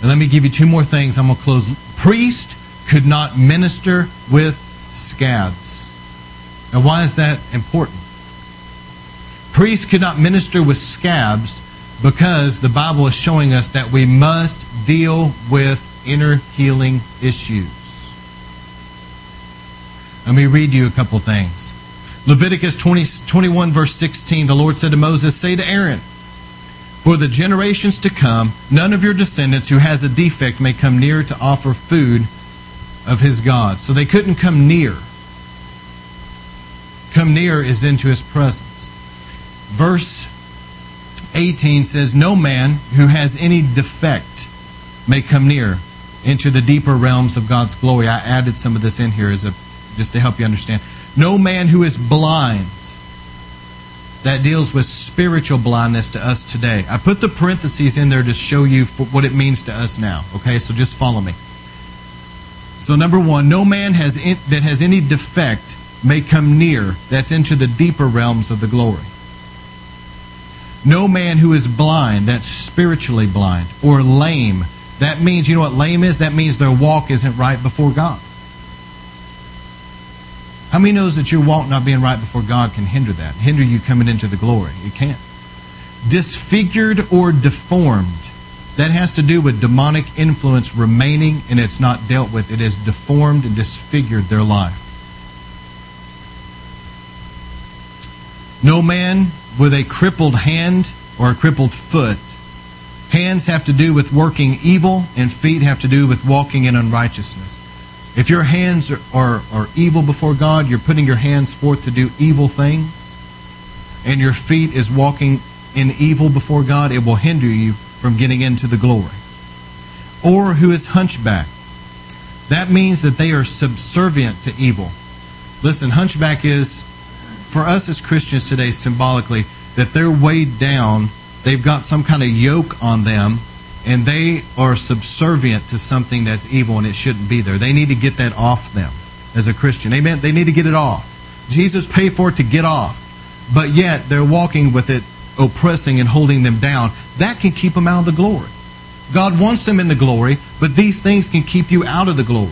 And let me give you two more things. I'm going to close. Priest could not minister with scabs. Now, why is that important? Priests could not minister with scabs because the Bible is showing us that we must deal with inner healing issues. Let me read you a couple things. Leviticus twenty, twenty-one, verse sixteen, the Lord said to Moses, say to Aaron, for the generations to come, none of your descendants who has a defect may come near to offer food of his God. So they couldn't come near. Come near is into his presence. Verse eighteen says, no man who has any defect may come near into the deeper realms of God's glory. I added some of this in here as a, just to help you understand. No man who is blind. That deals with spiritual blindness to us today. I put the parentheses in there to show you what it means to us now. Okay, so just follow me. So number one, no man has in, that has any defect may come near. That's into the deeper realms of the glory. No man who is blind, that's spiritually blind, or lame. That means, you know what lame is? That means their walk isn't right before God. How many knows that your walk not being right before God can hinder that? Hinder you coming into the glory. It can't. Disfigured or deformed. That has to do with demonic influence remaining and it's not dealt with. It has deformed and disfigured their life. No man with a crippled hand or a crippled foot. Hands have to do with working evil and feet have to do with walking in unrighteousness. If your hands are, are, are evil before God, you're putting your hands forth to do evil things and your feet is walking in evil before God, it will hinder you from getting into the glory. Or who is hunchbacked. That means that they are subservient to evil. Listen, hunchback is, for us as Christians today, symbolically, that they're weighed down, they've got some kind of yoke on them, and they are subservient to something that's evil and it shouldn't be there. They need to get that off them as a Christian. Amen? They need to get it off. Jesus paid for it to get off, but yet they're walking with it oppressing and holding them down, that can keep them out of the glory. God wants them in the glory, but these things can keep you out of the glory.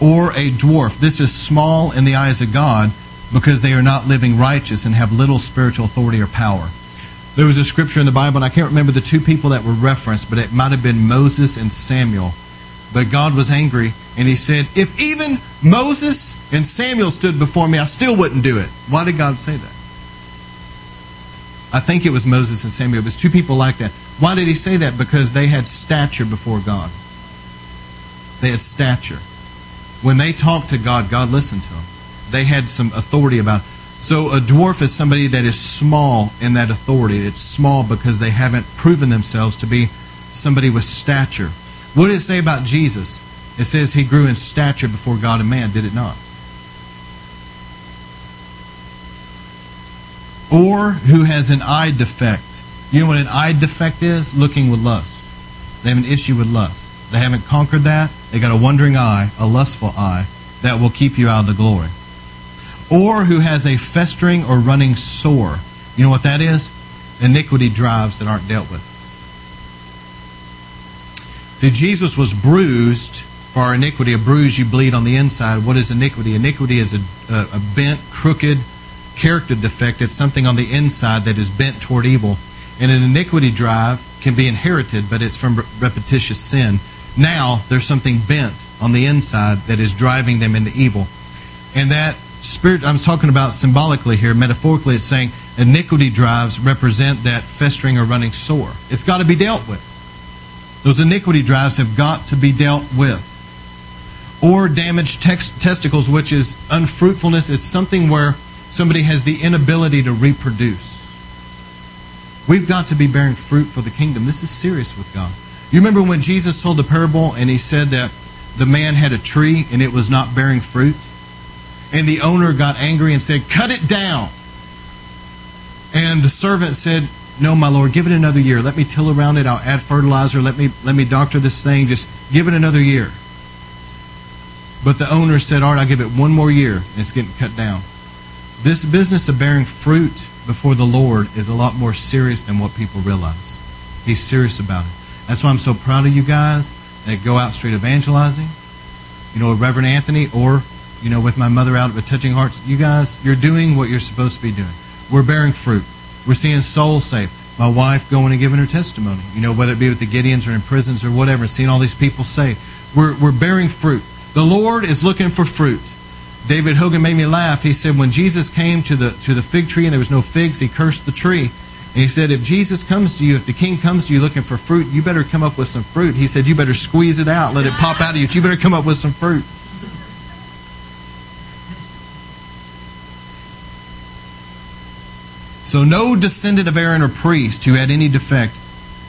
Or a dwarf. This is small in the eyes of God because they are not living righteous and have little spiritual authority or power. There was a scripture in the Bible, and I can't remember the two people that were referenced, but it might have been Moses and Samuel. But God was angry, and he said, if even Moses and Samuel stood before me, I still wouldn't do it. Why did God say that? I think it was Moses and Samuel. It was two people like that. Why did he say that? Because they had stature before God. They had stature. When they talked to God, God listened to them. They had some authority about it. So a dwarf is somebody that is small in that authority. It's small because they haven't proven themselves to be somebody with stature. What did it say about Jesus? It says he grew in stature before God and man, did it not? Or who has an eye defect. You know what an eye defect is? Looking with lust. They have an issue with lust. They haven't conquered that. They got a wandering eye, a lustful eye, that will keep you out of the glory. Or who has a festering or running sore. You know what that is? Iniquity drives that aren't dealt with. See, Jesus was bruised for our iniquity. A bruise you bleed on the inside. What is iniquity? Iniquity is a, a, a bent, crooked character defect. It's something on the inside that is bent toward evil. And an iniquity drive can be inherited, but it's from repetitious sin. Now there's something bent on the inside that is driving them into evil. And that spirit, I'm talking about symbolically here, metaphorically, it's saying iniquity drives represent that festering or running sore. It's got to be dealt with. Those iniquity drives have got to be dealt with. Or damaged tex- testicles, which is unfruitfulness. It's something where somebody has the inability to reproduce. We've got to be bearing fruit for the kingdom. This is serious with God. You remember when Jesus told the parable and he said that the man had a tree and it was not bearing fruit? And the owner got angry and said, cut it down. And the servant said, no, my Lord, give it another year. Let me till around it. I'll add fertilizer. Let me let me doctor this thing. Just give it another year. But the owner said, all right, I'll give it one more year. And it's getting cut down. This business of bearing fruit before the Lord is a lot more serious than what people realize. He's serious about it. That's why I'm so proud of you guys that go out straight evangelizing. You know, Reverend Anthony, or, you know, with my mother out with Touching Hearts. You guys, you're doing what you're supposed to be doing. We're bearing fruit. We're seeing souls saved. My wife going and giving her testimony, you know, whether it be with the Gideons or in prisons or whatever, seeing all these people saved. We're, we're bearing fruit. The Lord is looking for fruit. David Hogan made me laugh. He said when Jesus came to the to the fig tree and there was no figs, he cursed the tree. And he said, if Jesus comes to you, if the king comes to you looking for fruit, you better come up with some fruit. He said, you better squeeze it out, let it pop out of you. You better come up with some fruit. So no descendant of Aaron or priest who had any defect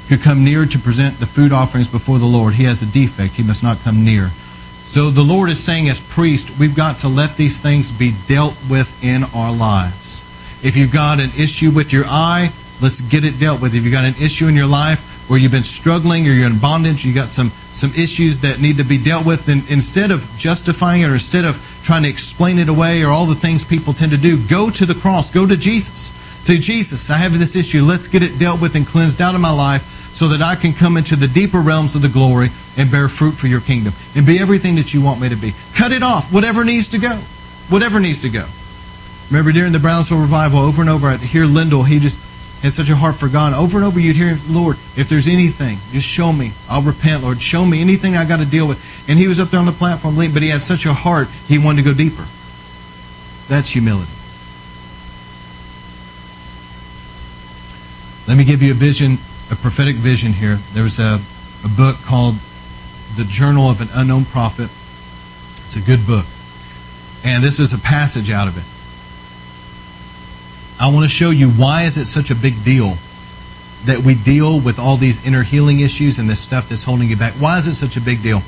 could come near to present the food offerings before the Lord. He has a defect. He must not come near. So the Lord is saying as priest, we've got to let these things be dealt with in our lives. If you've got an issue with your eye, let's get it dealt with. If you've got an issue in your life where you've been struggling or you're in bondage, you've got some, some issues that need to be dealt with, then instead of justifying it or instead of trying to explain it away or all the things people tend to do, go to the cross, go to Jesus. Say, Jesus, I have this issue. Let's get it dealt with and cleansed out of my life, so that I can come into the deeper realms of the glory and bear fruit for your kingdom and be everything that you want me to be. Cut it off, whatever needs to go. Whatever needs to go. Remember during the Brownsville Revival, over and over, I'd hear Lindell, he just had such a heart for God. Over and over you'd hear him, Lord, if there's anything, just show me. I'll repent, Lord. Show me anything I got to deal with. And he was up there on the platform, but he had such a heart, he wanted to go deeper. That's humility. Let me give you a vision. A prophetic vision here. There was a, a book called The Journal of an Unknown Prophet. It's a good book. And this is a passage out of it. I want to show you why is it such a big deal that we deal with all these inner healing issues and this stuff that's holding you back. Why is it such a big deal?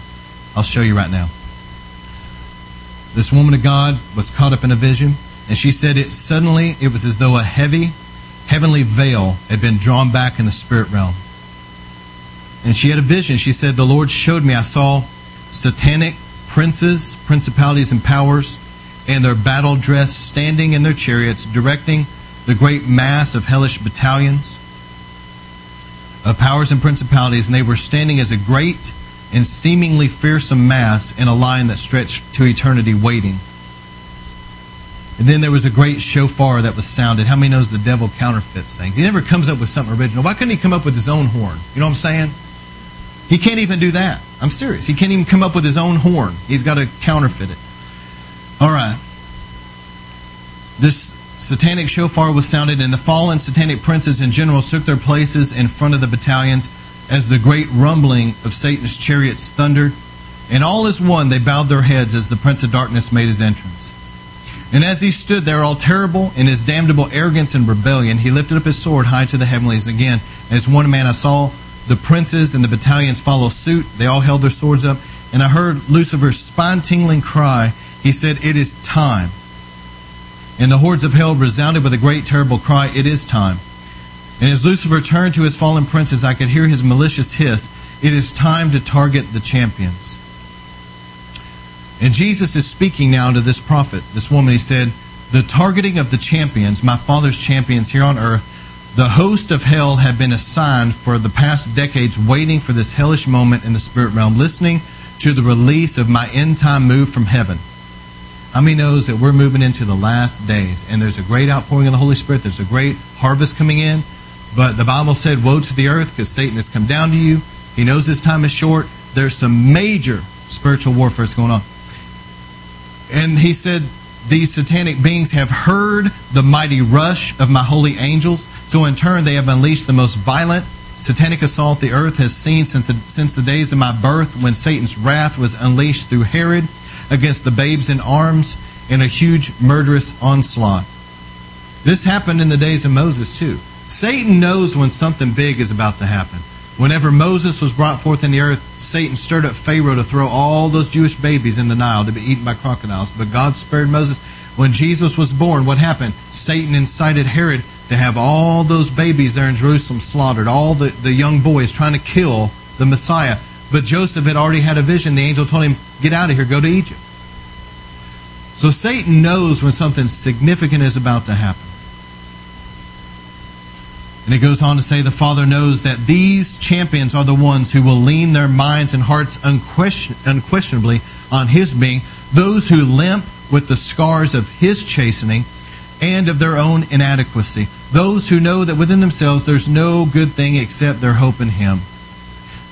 I'll show you right now. This woman of God was caught up in a vision, and she said it suddenly, it was as though a heavy heavenly veil had been drawn back in the spirit realm. And she had a vision. She said, the Lord showed me. I saw satanic princes, principalities, and powers, and their battle dress standing in their chariots, directing the great mass of hellish battalions of powers and principalities, and they were standing as a great and seemingly fearsome mass in a line that stretched to eternity, waiting. And then there was a great shofar that was sounded. How many knows the devil counterfeits things? He never comes up with something original. Why couldn't he come up with his own horn? You know what I'm saying? He can't even do that. I'm serious. He can't even come up with his own horn. He's got to counterfeit it. All right. This satanic shofar was sounded, and the fallen satanic princes and generals took their places in front of the battalions as the great rumbling of Satan's chariots thundered. And all as one, they bowed their heads as the Prince of Darkness made his entrance. And as he stood there, all terrible in his damnable arrogance and rebellion, he lifted up his sword high to the heavenlies again. As one man I saw the princes and the battalions follow suit. They all held their swords up. And I heard Lucifer's spine-tingling cry. He said, "It is time." And the hordes of hell resounded with a great terrible cry, "It is time." And as Lucifer turned to his fallen princes, I could hear his malicious hiss, "It is time to target the champions." And Jesus is speaking now to this prophet, this woman. He said, "The targeting of the champions, my Father's champions here on earth, the host of hell have been assigned for the past decades, waiting for this hellish moment in the spirit realm, listening to the release of my end-time move from heaven." How many knows that we're moving into the last days, and there's a great outpouring of the Holy Spirit. There's a great harvest coming in, but the Bible said, "Woe to the earth, because Satan has come down to you. He knows his time is short." There's some major spiritual warfare that's going on. And he said, "These satanic beings have heard the mighty rush of my holy angels. So in turn, they have unleashed the most violent satanic assault the earth has seen since the, since the days of my birth, when Satan's wrath was unleashed through Herod against the babes in arms in a huge murderous onslaught." This happened in the days of Moses too. Satan knows when something big is about to happen. Whenever Moses was brought forth in the earth, Satan stirred up Pharaoh to throw all those Jewish babies in the Nile to be eaten by crocodiles. But God spared Moses. When Jesus was born, what happened? Satan incited Herod to have all those babies there in Jerusalem slaughtered, all the, the young boys trying to kill the Messiah. But Joseph had already had a vision. The angel told him, "Get out of here, go to Egypt." So Satan knows when something significant is about to happen. And it goes on to say, the Father knows that these champions are the ones who will lean their minds and hearts unquestion- unquestionably on his being, those who limp with the scars of his chastening and of their own inadequacy, those who know that within themselves there's no good thing except their hope in him.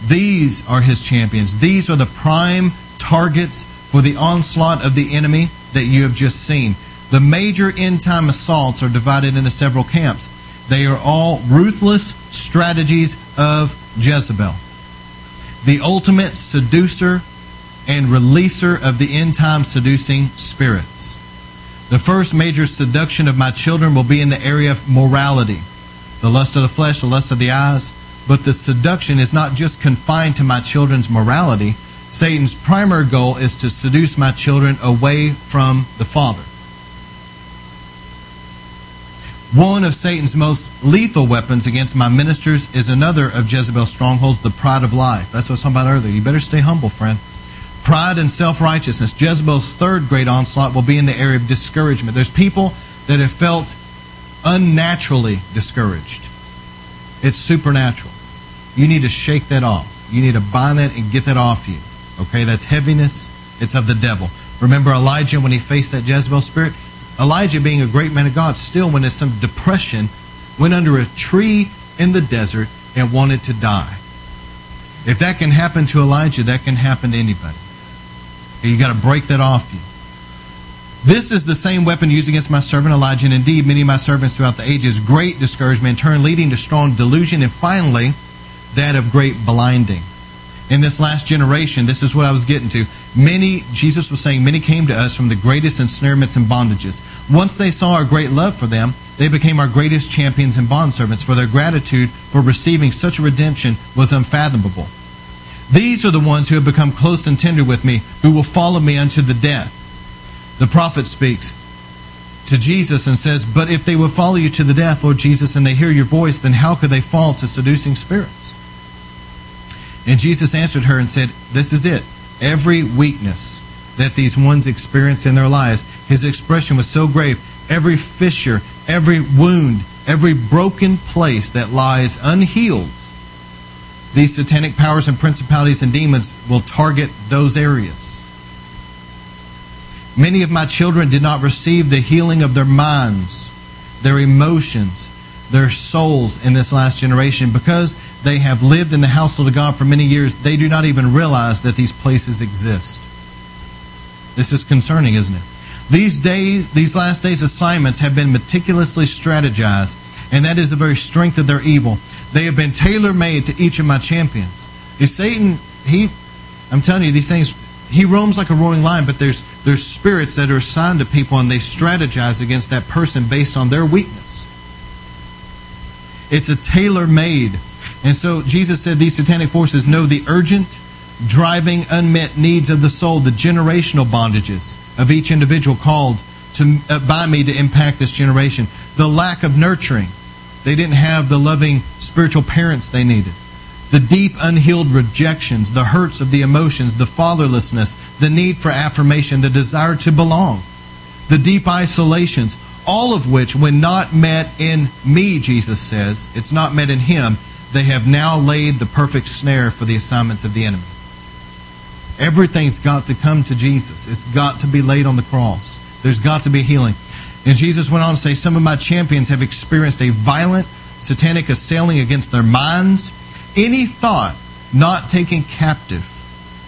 These are his champions. These are the prime targets for the onslaught of the enemy that you have just seen. The major end-time assaults are divided into several camps. They are all ruthless strategies of Jezebel, the ultimate seducer and releaser of the end-time seducing spirits. The first major seduction of my children will be in the area of morality, the lust of the flesh, the lust of the eyes. But the seduction is not just confined to my children's morality. Satan's primary goal is to seduce my children away from the Father. One of Satan's most lethal weapons against my ministers is another of Jezebel's strongholds, the pride of life. That's what I was talking about earlier. You better stay humble, friend. Pride and self-righteousness. Jezebel's third great onslaught will be in the area of discouragement. There's people that have felt unnaturally discouraged. It's supernatural. You need to shake that off. You need to bind that and get that off you. Okay, that's heaviness. It's of the devil. Remember Elijah when he faced that Jezebel spirit? Elijah, being a great man of God, still went into some depression, went under a tree in the desert and wanted to die. If that can happen to Elijah, that can happen to anybody. You've got to break that off you. This is the same weapon used against my servant Elijah, and indeed many of my servants throughout the ages, great discouragement in turn leading to strong delusion, and finally that of great blinding. In this last generation, this is what I was getting to. Many, Jesus was saying, many came to us from the greatest ensnarements and bondages. Once they saw our great love for them, they became our greatest champions and bondservants, for their gratitude for receiving such a redemption was unfathomable. These are the ones who have become close and tender with me, who will follow me unto the death. The prophet speaks to Jesus and says, "But if they will follow you to the death, Lord Jesus, and they hear your voice, then how could they fall to seducing spirits?" And Jesus answered her and said, "This is it. Every weakness that these ones experienced in their lives." His expression was so grave. Every fissure, every wound, every broken place that lies unhealed, these satanic powers and principalities and demons will target those areas. Many of my children did not receive the healing of their minds, their emotions, their souls in this last generation because they have lived in the household of God for many years. They do not even realize that these places exist. This is concerning, isn't it? These days, these last days' assignments have been meticulously strategized, and that is the very strength of their evil. They have been tailor-made to each of my champions. If Satan, he, I'm telling you, these things, he roams like a roaring lion, but there's there's spirits that are assigned to people, and they strategize against that person based on their weakness. It's a tailor-made. And so Jesus said these satanic forces know the urgent, driving, unmet needs of the soul, the generational bondages of each individual called to uh, by me to impact this generation, the lack of nurturing. They didn't have the loving spiritual parents they needed. The deep, unhealed rejections, the hurts of the emotions, the fatherlessness, the need for affirmation, the desire to belong, the deep isolations, all of which, when not met in me, Jesus says, it's not met in him, they have now laid the perfect snare for the assignments of the enemy. Everything's got to come to Jesus. It's got to be laid on the cross. There's got to be healing. And Jesus went on to say, some of my champions have experienced a violent satanic assailing against their minds. Any thought not taken captive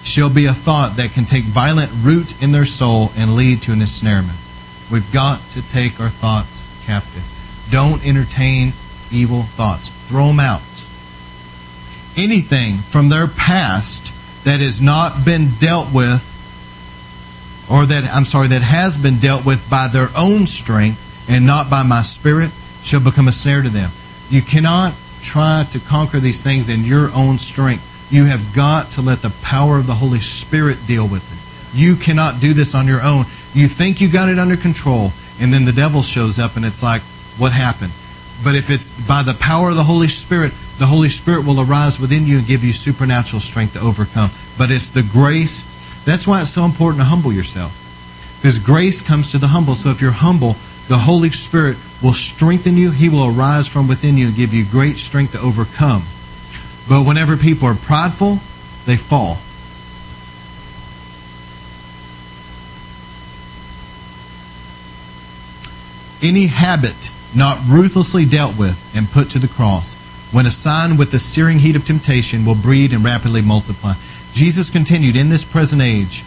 shall be a thought that can take violent root in their soul and lead to an ensnarement. We've got to take our thoughts captive. Don't entertain evil thoughts. Throw them out. Anything from their past that has not been dealt with, or that, I'm sorry, that has been dealt with by their own strength and not by my spirit, shall become a snare to them. You cannot try to conquer these things in your own strength. You have got to let the power of the Holy Spirit deal with it. You cannot do this on your own. You think you got it under control, and then the devil shows up, and it's like, what happened? But if it's by the power of the Holy Spirit, the Holy Spirit will arise within you and give you supernatural strength to overcome. But it's the grace. That's why it's so important to humble yourself, because grace comes to the humble. So if you're humble, the Holy Spirit will strengthen you. He will arise from within you and give you great strength to overcome. But whenever people are prideful, they fall. Any habit not ruthlessly dealt with and put to the cross, when assigned with the searing heat of temptation, will breed and rapidly multiply. Jesus continued, in this present age,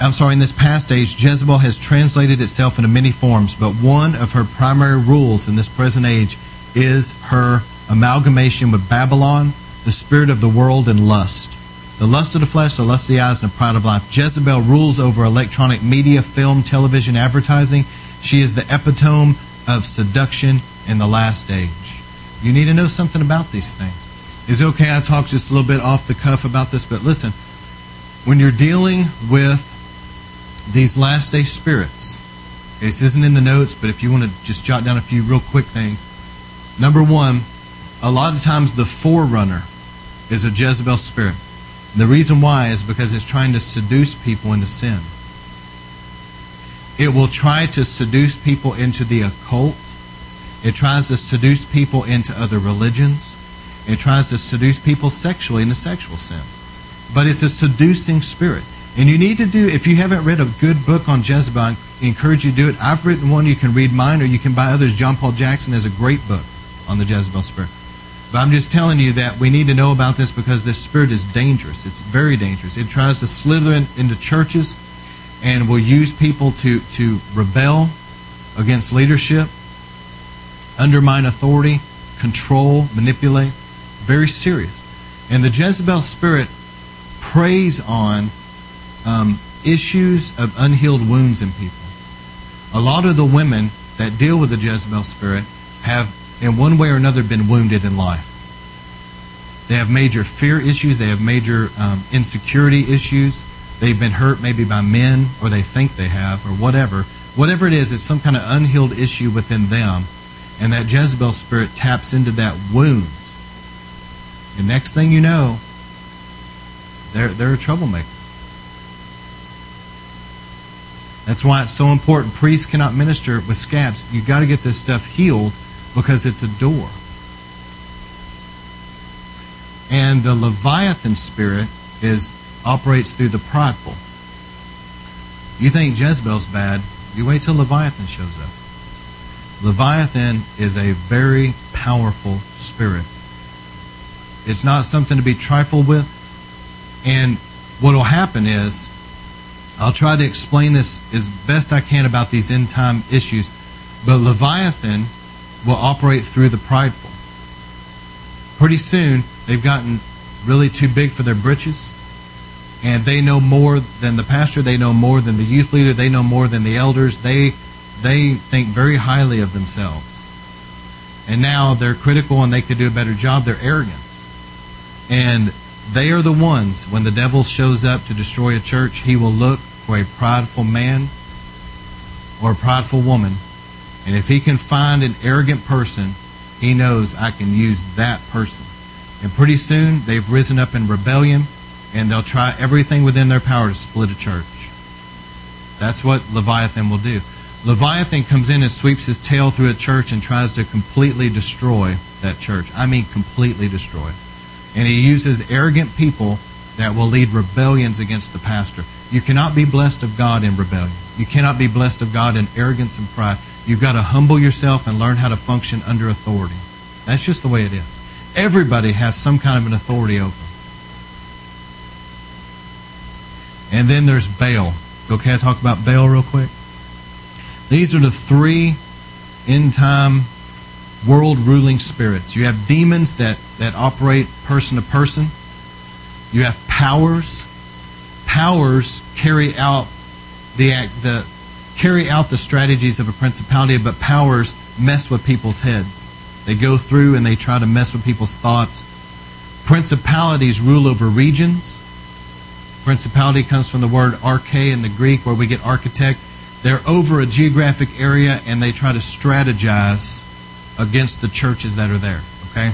I'm sorry, in this past age, Jezebel has translated itself into many forms, but one of her primary rules in this present age is her amalgamation with Babylon, the spirit of the world, and lust. The lust of the flesh, the lust of the eyes, and the pride of life. Jezebel rules over electronic media, film, television, advertising. She is the epitome of seduction in the last age. You need to know something about these things. It's okay I talk just a little bit off the cuff about this, but listen, when you're dealing with these last day spirits, this isn't in the notes, but if you want to just jot down a few real quick things. Number one, a lot of times the forerunner is a Jezebel spirit. And the reason why is because it's trying to seduce people into sin. It will try to seduce people into the occult. It tries to seduce people into other religions. It tries to seduce people sexually in a sexual sense. But it's a seducing spirit. And you need to do, if you haven't read a good book on Jezebel, I encourage you to do it. I've written one. You can read mine or you can buy others. John Paul Jackson has a great book on the Jezebel spirit. But I'm just telling you that we need to know about this because this spirit is dangerous. It's very dangerous. It tries to slither in, into churches, and will use people to, to rebel against leadership, undermine authority, control, manipulate. Very serious. And the Jezebel spirit preys on um, issues of unhealed wounds in people. A lot of the women that deal with the Jezebel spirit have, in one way or another, been wounded in life. They have major fear issues. They have major um, insecurity issues. They've been hurt maybe by men, or they think they have, or whatever. Whatever it is, it's some kind of unhealed issue within them. And that Jezebel spirit taps into that wound. And next thing you know, they're, they're a troublemaker. That's why it's so important. Priests cannot minister with scabs. You've got to get this stuff healed because it's a door. And the Leviathan spirit is operates through the prideful. You think Jezebel's bad, you wait till Leviathan shows up. Leviathan is a very powerful spirit. It's not something to be trifled with. And what will happen is, I'll try to explain this as best I can about these end time issues, but Leviathan will operate through the prideful. Pretty soon, they've gotten really too big for their britches, and they know more than the pastor, they know more than the youth leader, they know more than the elders. They they think very highly of themselves. And now they're critical and they could do a better job. They're arrogant. And they are the ones, when the devil shows up to destroy a church, he will look for a prideful man or a prideful woman. And if he can find an arrogant person, he knows I can use that person. And pretty soon, they've risen up in rebellion, and they'll try everything within their power to split a church. That's what Leviathan will do. Leviathan comes in and sweeps his tail through a church and tries to completely destroy that church. I mean completely destroy it. And he uses arrogant people that will lead rebellions against the pastor. You cannot be blessed of God in rebellion. You cannot be blessed of God in arrogance and pride. You've got to humble yourself and learn how to function under authority. That's just the way it is. Everybody has some kind of an authority over them. And then there's Baal. Okay, I'll talk about Baal real quick. These are the three end-time world ruling spirits. You have demons that, that operate person to person. You have powers. Powers carry out the act, the carry out the strategies of a principality, but powers mess with people's heads. They go through and they try to mess with people's thoughts. Principalities rule over regions. Principality comes from the word arche in the Greek, where we get architect. They're over a geographic area and they try to strategize against the churches that are there, okay?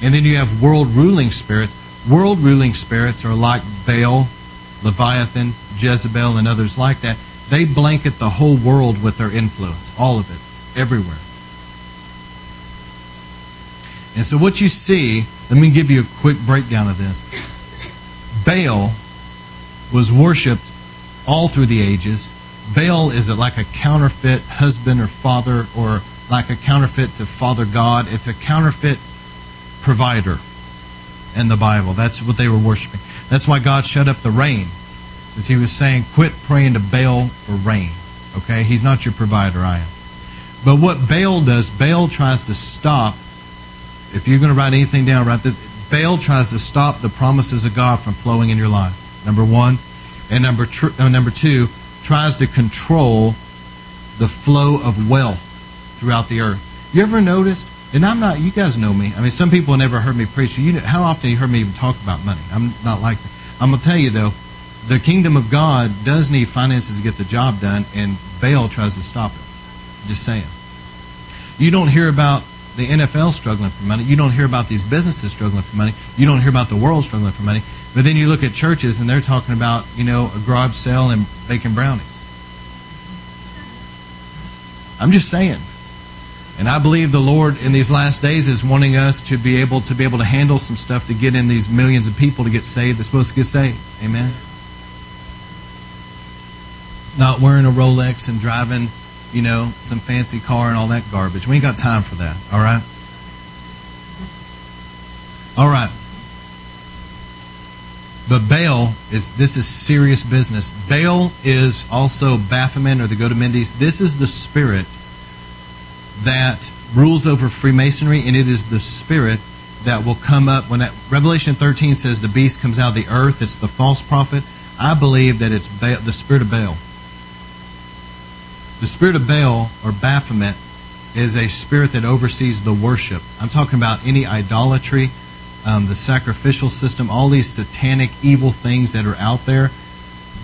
And then you have world ruling spirits. World ruling spirits are like Baal, Leviathan, Jezebel, and others like that. They blanket the whole world with their influence, all of it, everywhere. And so what you see, let me give you a quick breakdown of this. Baal was worshipped all through the ages. Baal is like a counterfeit husband or father, or like a counterfeit to Father God. It's a counterfeit provider in the Bible. That's what they were worshiping. That's why God shut up the rain, because he was saying, quit praying to Baal for rain. Okay? He's not your provider, I am. But what Baal does, Baal tries to stop, if you're going to write anything down, write this. Baal tries to stop the promises of God from flowing in your life, number one. And number, tr- uh, number two, tries to control the flow of wealth throughout the earth. You ever noticed, and I'm not, you guys know me. I mean, some people never heard me preach. You know, how often you heard me even talk about money? I'm not like that. I'm going to tell you, though, the kingdom of God does need finances to get the job done, and Baal tries to stop it. Just saying. You don't hear about the N F L struggling for money. You don't hear about these businesses struggling for money. You don't hear about the world struggling for money. But then you look at churches, and they're talking about, you know, a garage sale and bacon brownies. I'm just saying. And I believe the Lord in these last days is wanting us to be able to be able to handle some stuff to get in these millions of people to get saved. They're supposed to get saved. Amen. Not wearing a Rolex and driving, you know, some fancy car and all that garbage. We ain't got time for that. All right. All right. But Baal is, this is serious business. Baal is also Baphomet or the Godamendis. This is the spirit that rules over Freemasonry, and it is the spirit that will come up. When that, Revelation thirteen says the beast comes out of the earth, it's the false prophet. I believe that it's Baal, the spirit of Baal. The spirit of Baal, or Baphomet, is a spirit that oversees the worship. I'm talking about any idolatry, um, the sacrificial system, all these satanic evil things that are out there.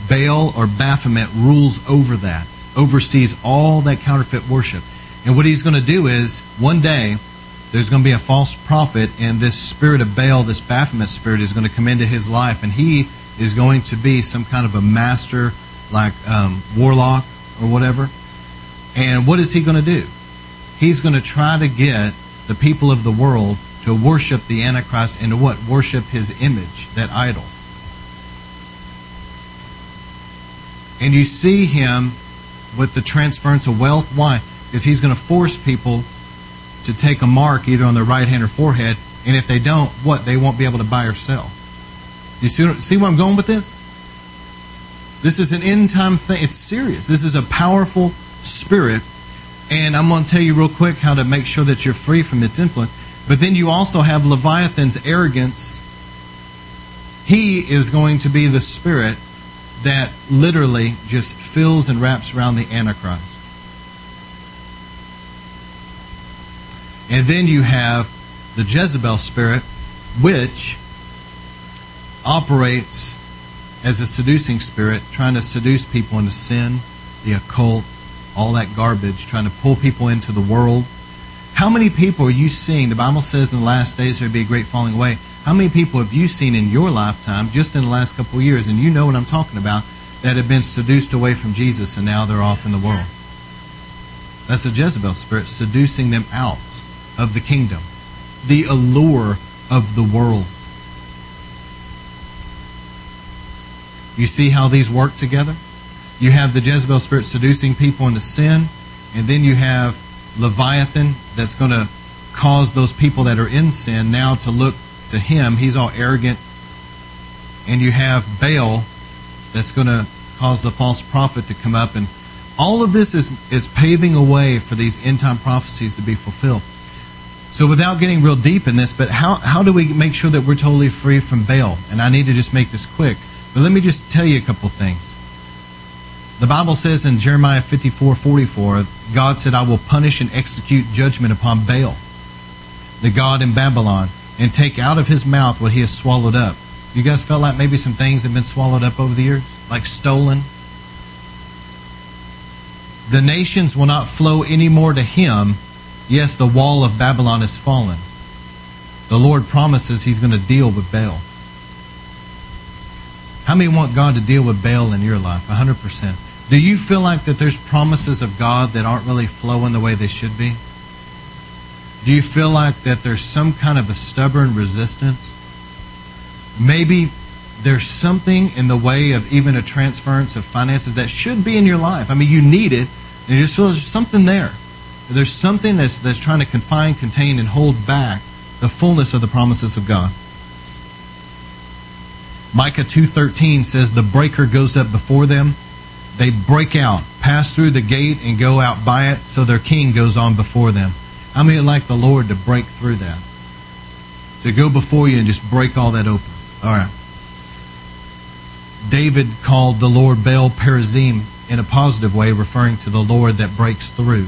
Baal, or Baphomet, rules over that, oversees all that counterfeit worship. And what he's going to do is, one day, there's going to be a false prophet, and this spirit of Baal, this Baphomet spirit, is going to come into his life, and he is going to be some kind of a master, like um, warlock, or whatever. And what is he going to do? He's going to try to get the people of the world to worship the Antichrist and to what? Worship his image, that idol. And you see him with the transference of wealth. Why? Because he's going to force people to take a mark either on their right hand or forehead, and if they don't, what? They won't be able to buy or sell. You see, see where I'm going with this? This is an end-time thing. It's serious. This is a powerful spirit, and I'm going to tell you real quick how to make sure that you're free from its influence. But then you also have Leviathan's arrogance. He is going to be the spirit that literally just fills and wraps around the Antichrist. And then you have the Jezebel spirit, which operates as a seducing spirit, trying to seduce people into sin, the occult, all that garbage, trying to pull people into the world. How many people are you seeing? The Bible says in the last days there will be a great falling away. How many people have you seen in your lifetime, just in the last couple of years, and you know what I'm talking about, that have been seduced away from Jesus and now they're off in the world? That's a Jezebel spirit seducing them out of the kingdom, the allure of the world. You see how these work together? You have the Jezebel spirit seducing people into sin, and then you have Leviathan that's going to cause those people that are in sin now to look to him. He's all arrogant. And you have Baal that's going to cause the false prophet to come up. And all of this is, is paving a way for these end-time prophecies to be fulfilled. So without getting real deep in this, but how, how do we make sure that we're totally free from Baal? And I need to just make this quick. But let me just tell you a couple things. The Bible says in Jeremiah fifty-four forty-four, God said, I will punish and execute judgment upon Baal, the god in Babylon, and take out of his mouth what he has swallowed up. You guys felt like maybe some things have been swallowed up over the years? Like stolen? The nations will not flow any more to him. Yes, the wall of Babylon is fallen. The Lord promises he's going to deal with Baal. How many want God to deal with Baal in your life? one hundred percent. Do you feel like that there's promises of God that aren't really flowing the way they should be? Do you feel like that there's some kind of a stubborn resistance? Maybe there's something in the way of even a transference of finances that should be in your life. I mean, you need it, and you just feel there's something there. There's something that's, that's trying to confine, contain, and hold back the fullness of the promises of God. Micah two thirteen says, the breaker goes up before them. They break out, pass through the gate, and go out by it, so their king goes on before them. How many would like the Lord to break through that? To go before you and just break all that open. All right. David called the Lord Baal Perazim in a positive way, referring to the Lord that breaks through.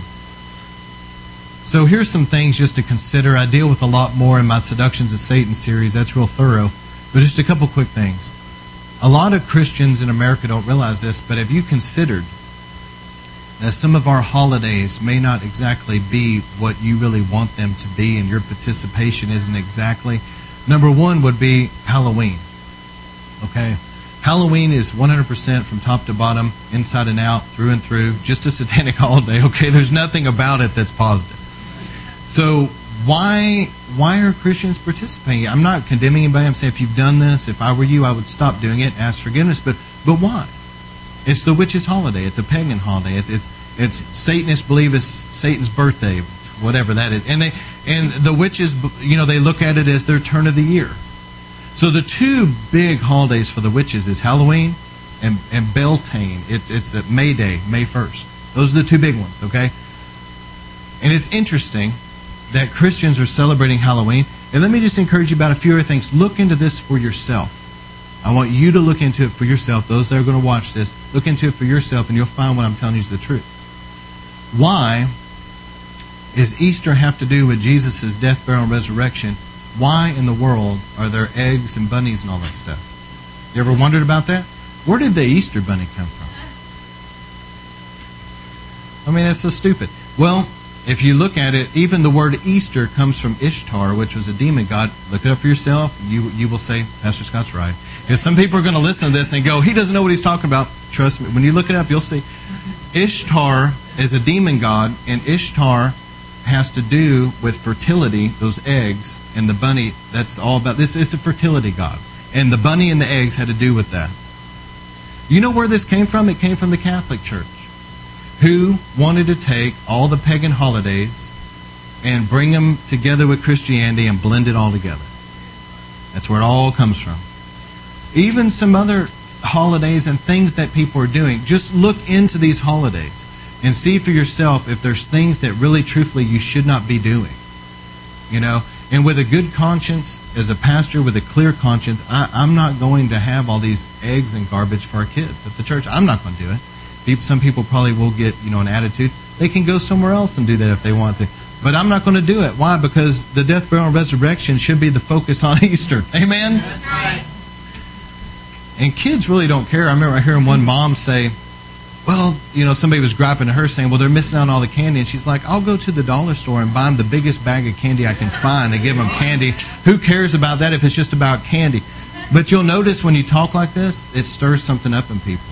So here's some things just to consider. I deal with a lot more in my Seductions of Satan series. That's real thorough. But just a couple quick things. A lot of Christians in America don't realize this, but have you considered that some of our holidays may not exactly be what you really want them to be, and your participation isn't exactly? Number one would be Halloween. Okay? Halloween is one hundred percent from top to bottom, inside and out, through and through, just a satanic holiday. Okay? There's nothing about it that's positive. So why why are Christians participating? I'm not condemning anybody. I'm saying if you've done this, if I were you, I would stop doing it, ask forgiveness. But but why? It's the witches' holiday. It's a pagan holiday. It's it's, it's Satanists believe it's Satan's birthday, whatever that is. And they and the witches, you know, they look at it as their turn of the year. So the two big holidays for the witches is Halloween and and Beltane. It's it's May Day, May first. Those are the two big ones. Okay, and it's interesting that Christians are celebrating Halloween. And let me just encourage you about a few other things. Look into this for yourself. I want you to look into it for yourself. Those that are going to watch this, look into it for yourself, and you'll find what I'm telling you is the truth. Why is Easter have to do with Jesus' death, burial, and resurrection? Why in the world are there eggs and bunnies and all that stuff? You ever wondered about that? Where did the Easter bunny come from? I mean, that's so stupid. Well, If you look at it, even the word Easter comes from Ishtar, which was a demon god. Look it up for yourself. You you will say, Pastor Scott's right. Because some people are going to listen to this and go, he doesn't know what he's talking about. Trust me. When you look it up, you'll see. Ishtar is a demon god, and Ishtar has to do with fertility, those eggs, and the bunny. That's all about this. It's a fertility god. And the bunny and the eggs had to do with that. You know where this came from? It came from the Catholic Church, who wanted to take all the pagan holidays and bring them together with Christianity and blend it all together. That's where it all comes from. Even some other holidays and things that people are doing, just look into these holidays and see for yourself if there's things that really, truthfully, you should not be doing. You know, and with a good conscience, as a pastor with a clear conscience, I, I'm not going to have all these eggs and garbage for our kids at the church. I'm not going to do it. Some people probably will get, you know, an attitude. They can go somewhere else and do that if they want to. But I'm not going to do it. Why? Because the death, burial, and resurrection should be the focus on Easter. Amen? That's right. And kids really don't care. I remember hearing one mom say, well, you know, somebody was griping to her saying, well, they're missing out on all the candy. And she's like, I'll go to the dollar store and buy them the biggest bag of candy I can find and give them candy. Who cares about that if it's just about candy? But you'll notice when you talk like this, it stirs something up in people.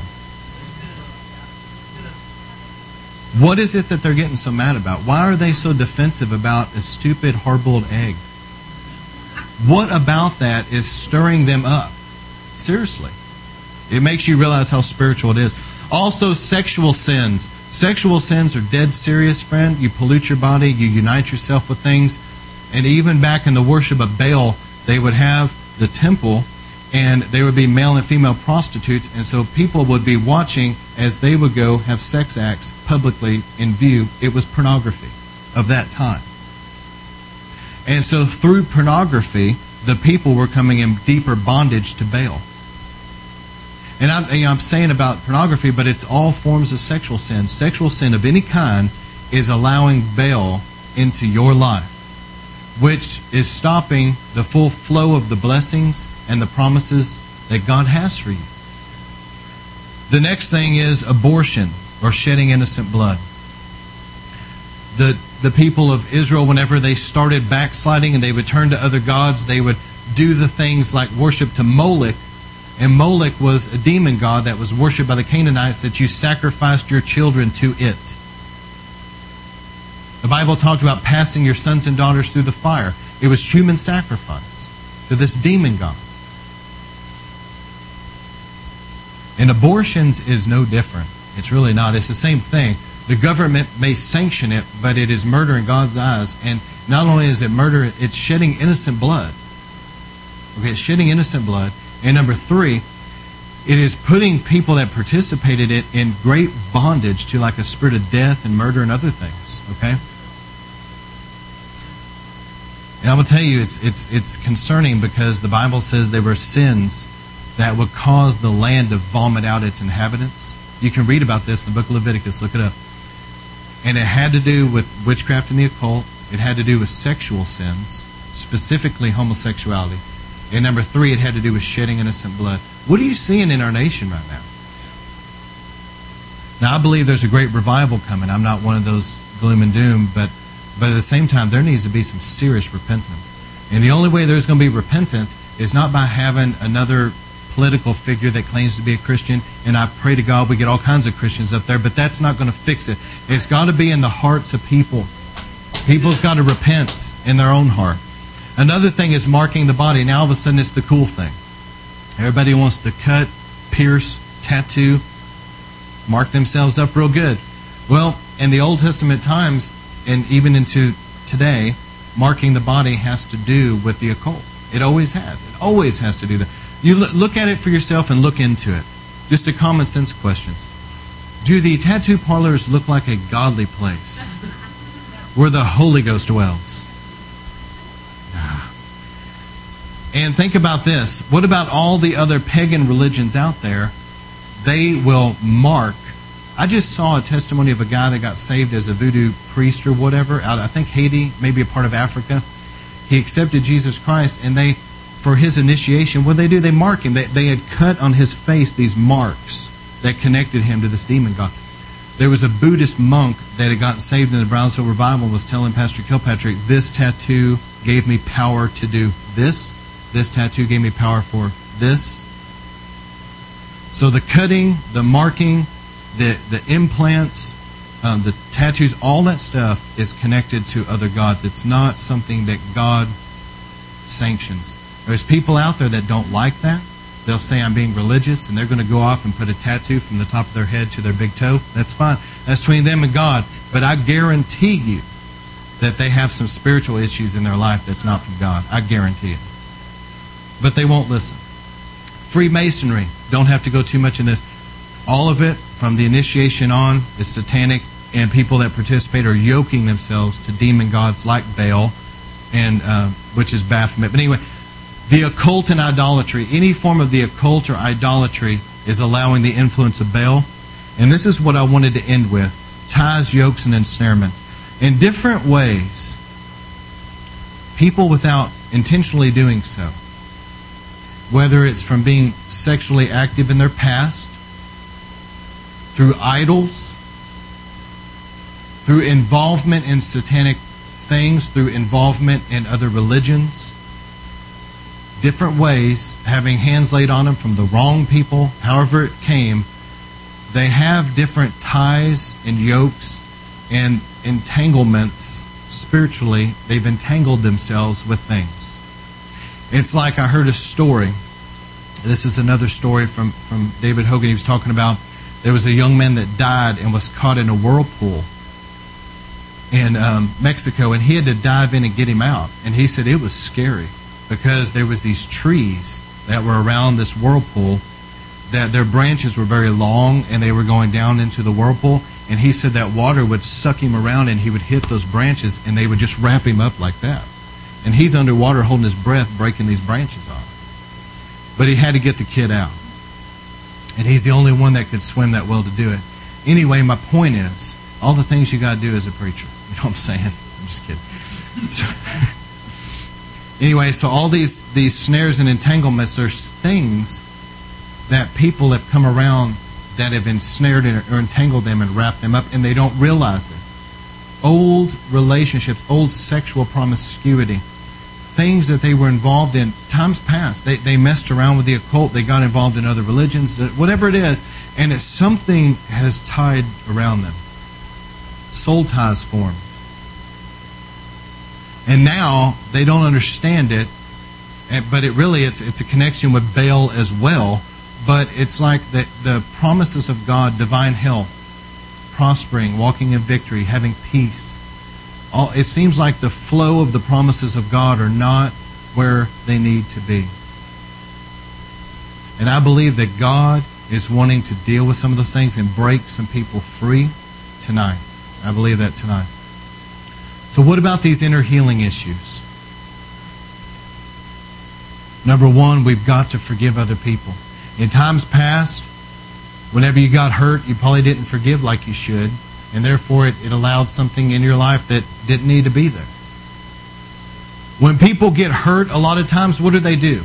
What is it that they're getting so mad about? Why are they so defensive about a stupid hard-boiled egg? What about that is stirring them up? Seriously. It makes you realize how spiritual it is. Also, sexual sins. Sexual sins are dead serious, friend. You pollute your body. You unite yourself with things. And even back in the worship of Baal, they would have the temple, and there would be male and female prostitutes, and so people would be watching as they would go have sex acts publicly in view. It was pornography of that time. And so through pornography, the people were coming in deeper bondage to Baal. And I'm, you know, I'm saying about pornography, but it's all forms of sexual sin. Sexual sin of any kind is allowing Baal into your life, which is stopping the full flow of the blessings and the promises that God has for you. The next thing is abortion, or shedding innocent blood. The the people of Israel, whenever they started backsliding and they would turn to other gods, they would do the things like worship to Molech. And Molech was a demon god that was worshipped by the Canaanites, that you sacrificed your children to it. The Bible talked about passing your sons and daughters through the fire. It was human sacrifice to this demon god. And abortions is no different. It's really not. It's the same thing. The government may sanction it, but it is murder in God's eyes. And not only is it murder, it's shedding innocent blood. Okay, it's shedding innocent blood. And number three, it is putting people that participated in it in great bondage to like a spirit of death and murder and other things. Okay? And I'm going to tell you, it's it's it's concerning, because the Bible says there were sins that would cause the land to vomit out its inhabitants. You can read about this in the book of Leviticus. Look it up. And it had to do with witchcraft and the occult. It had to do with sexual sins, specifically homosexuality. And number three, it had to do with shedding innocent blood. What are you seeing in our nation right now? Now, I believe there's a great revival coming. I'm not one of those gloom and doom, but, but at the same time, there needs to be some serious repentance. And the only way there's going to be repentance is not by having another political figure that claims to be a Christian. And I pray to God we get all kinds of Christians up there, but that's not going to fix it. It's got to be in the hearts of people. People's got to repent in their own heart. Another thing is marking the body. Now all of a sudden it's the cool thing. Everybody wants to cut, pierce, tattoo, mark themselves up real good. Well, in the Old Testament times, and even into today, marking the body has to do with the occult. It always has. It always has to do that. You look at it for yourself and look into it. Just a common sense question. Do the tattoo parlors look like a godly place where the Holy Ghost dwells? And think about this. What about all the other pagan religions out there? They will mark. I just saw a testimony of a guy that got saved as a voodoo priest or whatever out of, I think, Haiti, maybe a part of Africa. He accepted Jesus Christ, and they, for his initiation, what did they do? They mark him. They, they had cut on his face these marks that connected him to this demon god. There was a Buddhist monk that had gotten saved in the Brownsville Revival and was telling Pastor Kilpatrick, this tattoo gave me power to do this. This tattoo gave me power for this. So the cutting, the marking, the, the implants, um, the tattoos, all that stuff is connected to other gods. It's not something that God sanctions. There's people out there that don't like that. They'll say, I'm being religious, and they're going to go off and put a tattoo from the top of their head to their big toe. That's fine. That's between them and God. But I guarantee you that they have some spiritual issues in their life that's not from God. I guarantee it. But they won't listen. Freemasonry. Don't have to go too much in this. All of it, from the initiation on, is satanic, and people that participate are yoking themselves to demon gods like Baal, and uh, which is Baphomet. But anyway, the occult and idolatry, any form of the occult or idolatry is allowing the influence of Baal. And this is what I wanted to end with, ties, yokes, and ensnarements. In different ways, people without intentionally doing so, whether it's from being sexually active in their past, through idols, through involvement in satanic things, through involvement in other religions, different ways, having hands laid on them from the wrong people, however it came, they have different ties and yokes and entanglements spiritually. They've entangled themselves with things. It's like I heard a story. This is another story from, from David Hogan. He was talking about there was a young man that died and was caught in a whirlpool in um, Mexico, and he had to dive in and get him out. And he said it was scary, because there was these trees that were around this whirlpool that their branches were very long and they were going down into the whirlpool. And he said that water would suck him around and he would hit those branches and they would just wrap him up like that. And he's underwater holding his breath, breaking these branches off. But he had to get the kid out. And he's the only one that could swim that well to do it. Anyway, my point is, all the things you got to do as a preacher. You know what I'm saying? I'm just kidding. So, anyway, so all these, these snares and entanglements, there's things that people have come around that have ensnared or entangled them and wrapped them up, and they don't realize it. Old relationships, old sexual promiscuity, things that they were involved in, times past. They, they messed around with the occult. They got involved in other religions, whatever it is, and it's something has tied around them. Soul ties formed. And now they don't understand it, but it really it's it's a connection with Baal as well. But it's like the, the promises of God, divine health, prospering, walking in victory, having peace. All, it seems like the flow of the promises of God are not where they need to be. And I believe that God is wanting to deal with some of those things and break some people free tonight. I believe that tonight. So what about these inner healing issues? Number one, we've got to forgive other people. In times past, whenever you got hurt, you probably didn't forgive like you should, and therefore it, it allowed something in your life that didn't need to be there. When people get hurt, a lot of times, what do they do?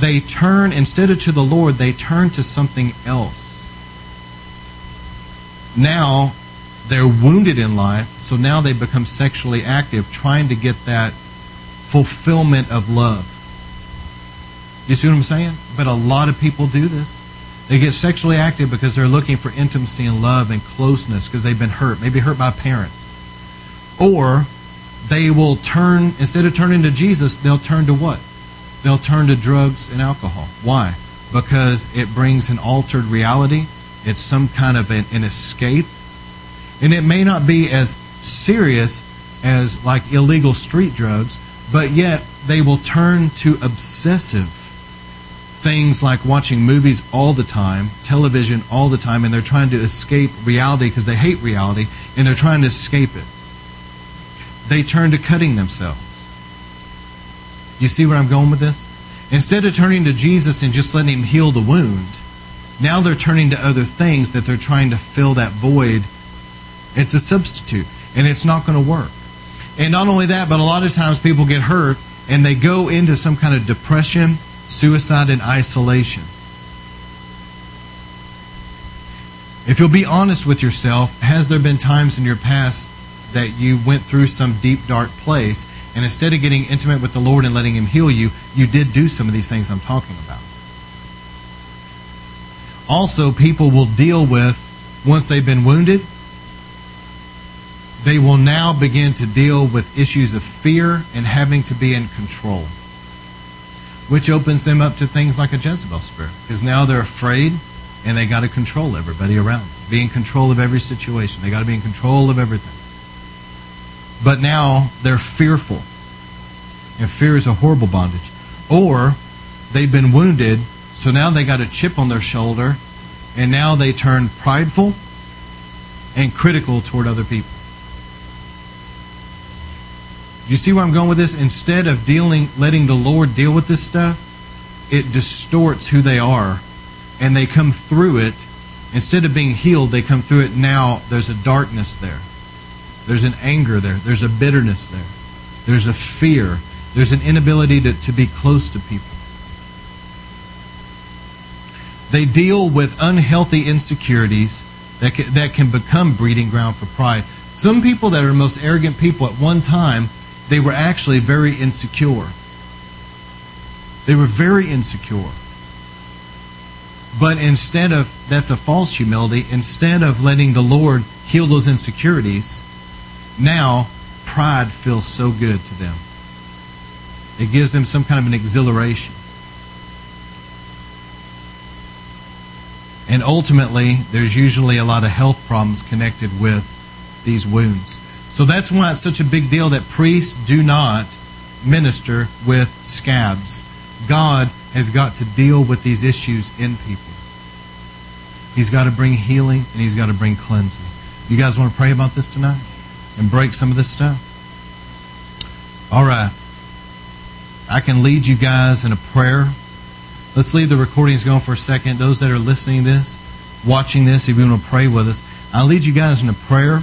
They turn, instead of to the Lord, they turn to something else. Now, they're wounded in life, so now they become sexually active, trying to get that fulfillment of love. You see what I'm saying? But a lot of people do this. They get sexually active because they're looking for intimacy and love and closeness because they've been hurt, maybe hurt by a parent. Or they will turn, instead of turning to Jesus, they'll turn to what? They'll turn to drugs and alcohol. Why? Because it brings an altered reality. It's some kind of an, an escape. And it may not be as serious as like illegal street drugs, but yet they will turn to obsessive things like watching movies all the time, television all the time, and they're trying to escape reality because they hate reality, and they're trying to escape it. They turn to cutting themselves. You see where I'm going with this? Instead of turning to Jesus and just letting him heal the wound, now they're turning to other things that they're trying to fill that void. It's a substitute, and it's not going to work. And not only that, but a lot of times people get hurt, and they go into some kind of depression, suicide, and isolation. If you'll be honest with yourself, has there been times in your past that you went through some deep, dark place, and instead of getting intimate with the Lord and letting Him heal you, you did do some of these things I'm talking about? Also, people will deal with, once they've been wounded, they will now begin to deal with issues of fear and having to be in control, which opens them up to things like a Jezebel spirit, because now they're afraid and they got to control everybody around them, be in control of every situation. They got to be in control of everything. But now they're fearful, and fear is a horrible bondage. Or they've been wounded, so now they got a chip on their shoulder, and now they turn prideful and critical toward other people. You see where I'm going with this? Instead of dealing, letting the Lord deal with this stuff, it distorts who they are, and they come through it. Instead of being healed, they come through it. Now there's a darkness there. There's an anger there. There's a bitterness there. There's a fear. There's an inability to, to be close to people. They deal with unhealthy insecurities that can, that can become breeding ground for pride. Some people that are the most arrogant people at one time, they were actually very insecure. They were very insecure. But instead of, that's a false humility, instead of letting the Lord heal those insecurities, now pride feels so good to them. It gives them some kind of an exhilaration. And ultimately, there's usually a lot of health problems connected with these wounds. So that's why it's such a big deal that priests do not minister with scabs. God has got to deal with these issues in people. He's got to bring healing, and He's got to bring cleansing. You guys want to pray about this tonight and break some of this stuff? All right. I can lead you guys in a prayer. Let's leave the recordings going for a second. Those that are listening to this, watching this, if you want to pray with us, I'll lead you guys in a prayer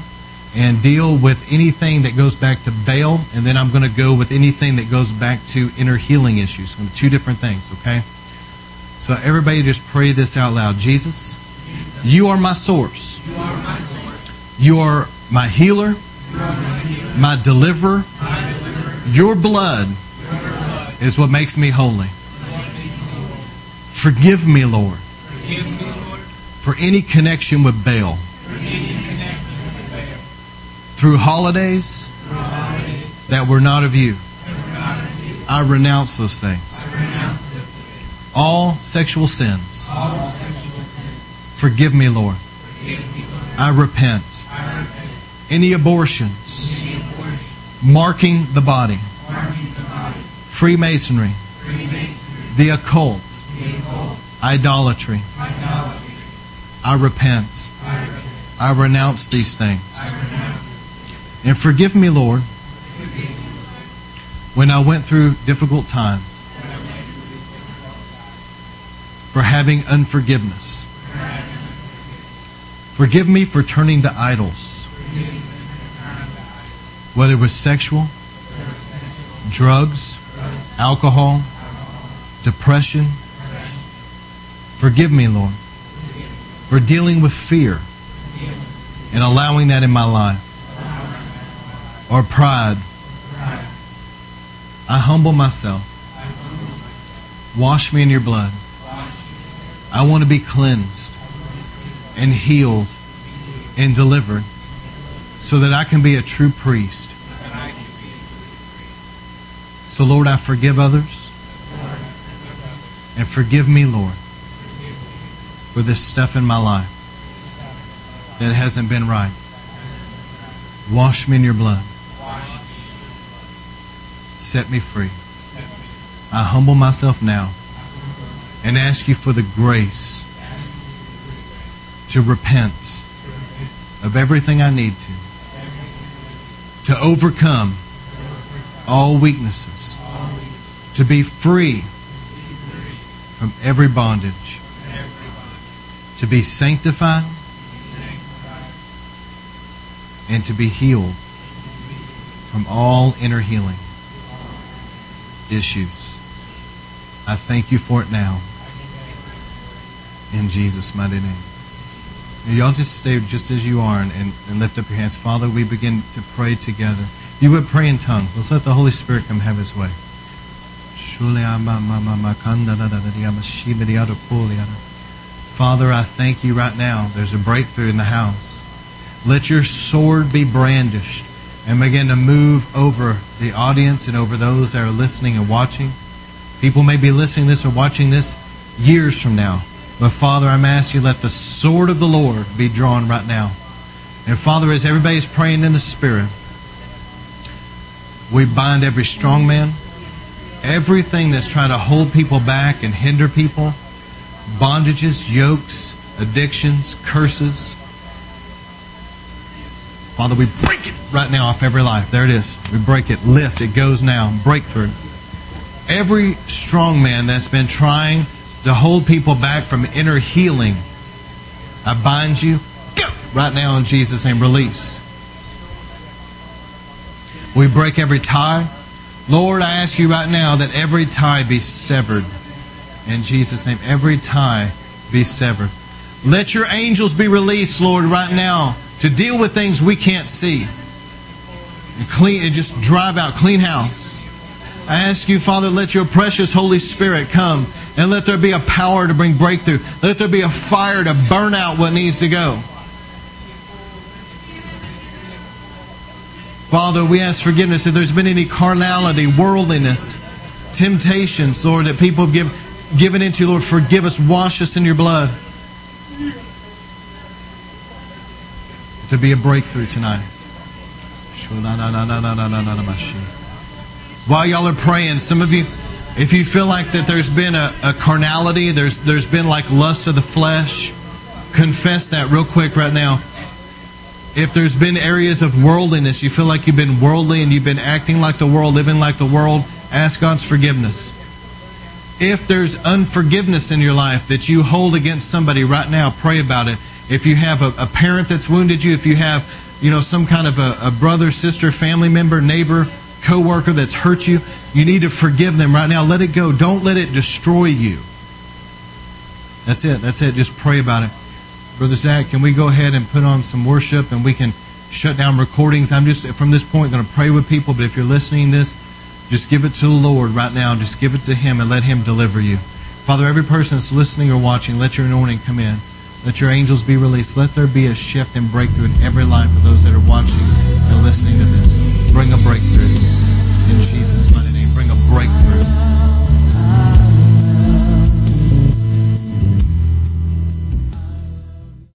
and deal with anything that goes back to Baal, and then I'm going to go with anything that goes back to inner healing issues. Two different things, okay? So everybody just pray this out loud. Jesus, You are my source. You are my source. You are my healer, my deliverer. Your blood is what makes me holy. Forgive me, Lord, for any connection with Baal. Through holidays that were not of You, I renounce those things. All sexual sins. Forgive me, Lord. I repent. I repent. Any abortions. Any abortions. Marking the body. Marking the body. Freemasonry. Freemasonry. The occult. The occult. Idolatry. Idolatry. I repent. I repent. I renounce these things. I renounce. And forgive me, Lord, forgive me, Lord, when I went through difficult times, when I went through difficult times. For having unforgiveness. Forgive me for turning to idols, whether it was sexual, drugs, alcohol, depression. Forgive me, Lord, for dealing with fear and allowing that in my life, or pride. I humble myself. Wash me in Your blood. I want to be cleansed and healed and delivered so that I can be a true priest. So, Lord, I forgive others, and forgive me, Lord, for this stuff in my life that hasn't been right. Wash me in Your blood. Set me free. I humble myself now and ask You for the grace to repent of everything I need to, to overcome all weaknesses, to be free from every bondage, to be sanctified, and to be healed from all inner healing issues. I thank You for it now. In Jesus' mighty name. Y'all just stay just as you are and, and lift up your hands. Father, we begin to pray together. You would pray in tongues. Let's let the Holy Spirit come have his way. Father, I thank you right now. There's a breakthrough in the house. Let your sword be brandished and begin to move over the audience and over those that are listening and watching. People may be listening to this or watching this years from now. But, Father, I'm asking you, let the sword of the Lord be drawn right now. And, Father, as everybody's praying in the Spirit, we bind every strong man, everything that's trying to hold people back and hinder people, bondages, yokes, addictions, curses. Father, we break it right now off every life. There it is. We break it. Lift. It goes now. Breakthrough. Every strong man that's been trying to hold people back from inner healing, I bind you. Go! Right now in Jesus' name, release. We break every tie. Lord, I ask you right now that every tie be severed. In Jesus' name, every tie be severed. Let your angels be released, Lord, right now to deal with things we can't see. And clean, and just drive out, clean house. I ask you, Father, let your precious Holy Spirit come and let there be a power to bring breakthrough. Let there be a fire to burn out what needs to go. Father, we ask forgiveness if there's been any carnality, worldliness, temptations, Lord, that people have give, given into. Lord, forgive us, wash us in your blood. Let there be a breakthrough tonight. While y'all are praying, some of you, if you feel like that there's been a, a carnality, there's there's been like lust of the flesh, confess that real quick right now. If there's been areas of worldliness, you feel like you've been worldly and you've been acting like the world, living like the world, ask God's forgiveness. If there's unforgiveness in your life that you hold against somebody right now, pray about it. If you have a, a parent that's wounded you, if you have, you know, some kind of a, a brother, sister, family member, neighbor, co-worker that's hurt you, you need to forgive them right now. Let it go. Don't let it destroy you. That's it. That's it. Just pray about it. Brother Zach, can we go ahead and put on some worship and we can shut down recordings? I'm just, from this point, going to pray with people. But if you're listening to this, just give it to the Lord right now. Just give it to Him and let Him deliver you. Father, every person that's listening or watching, let your anointing come in. Let your angels be released. Let there be a shift and breakthrough in every life of those that are watching and listening to this. Bring a breakthrough.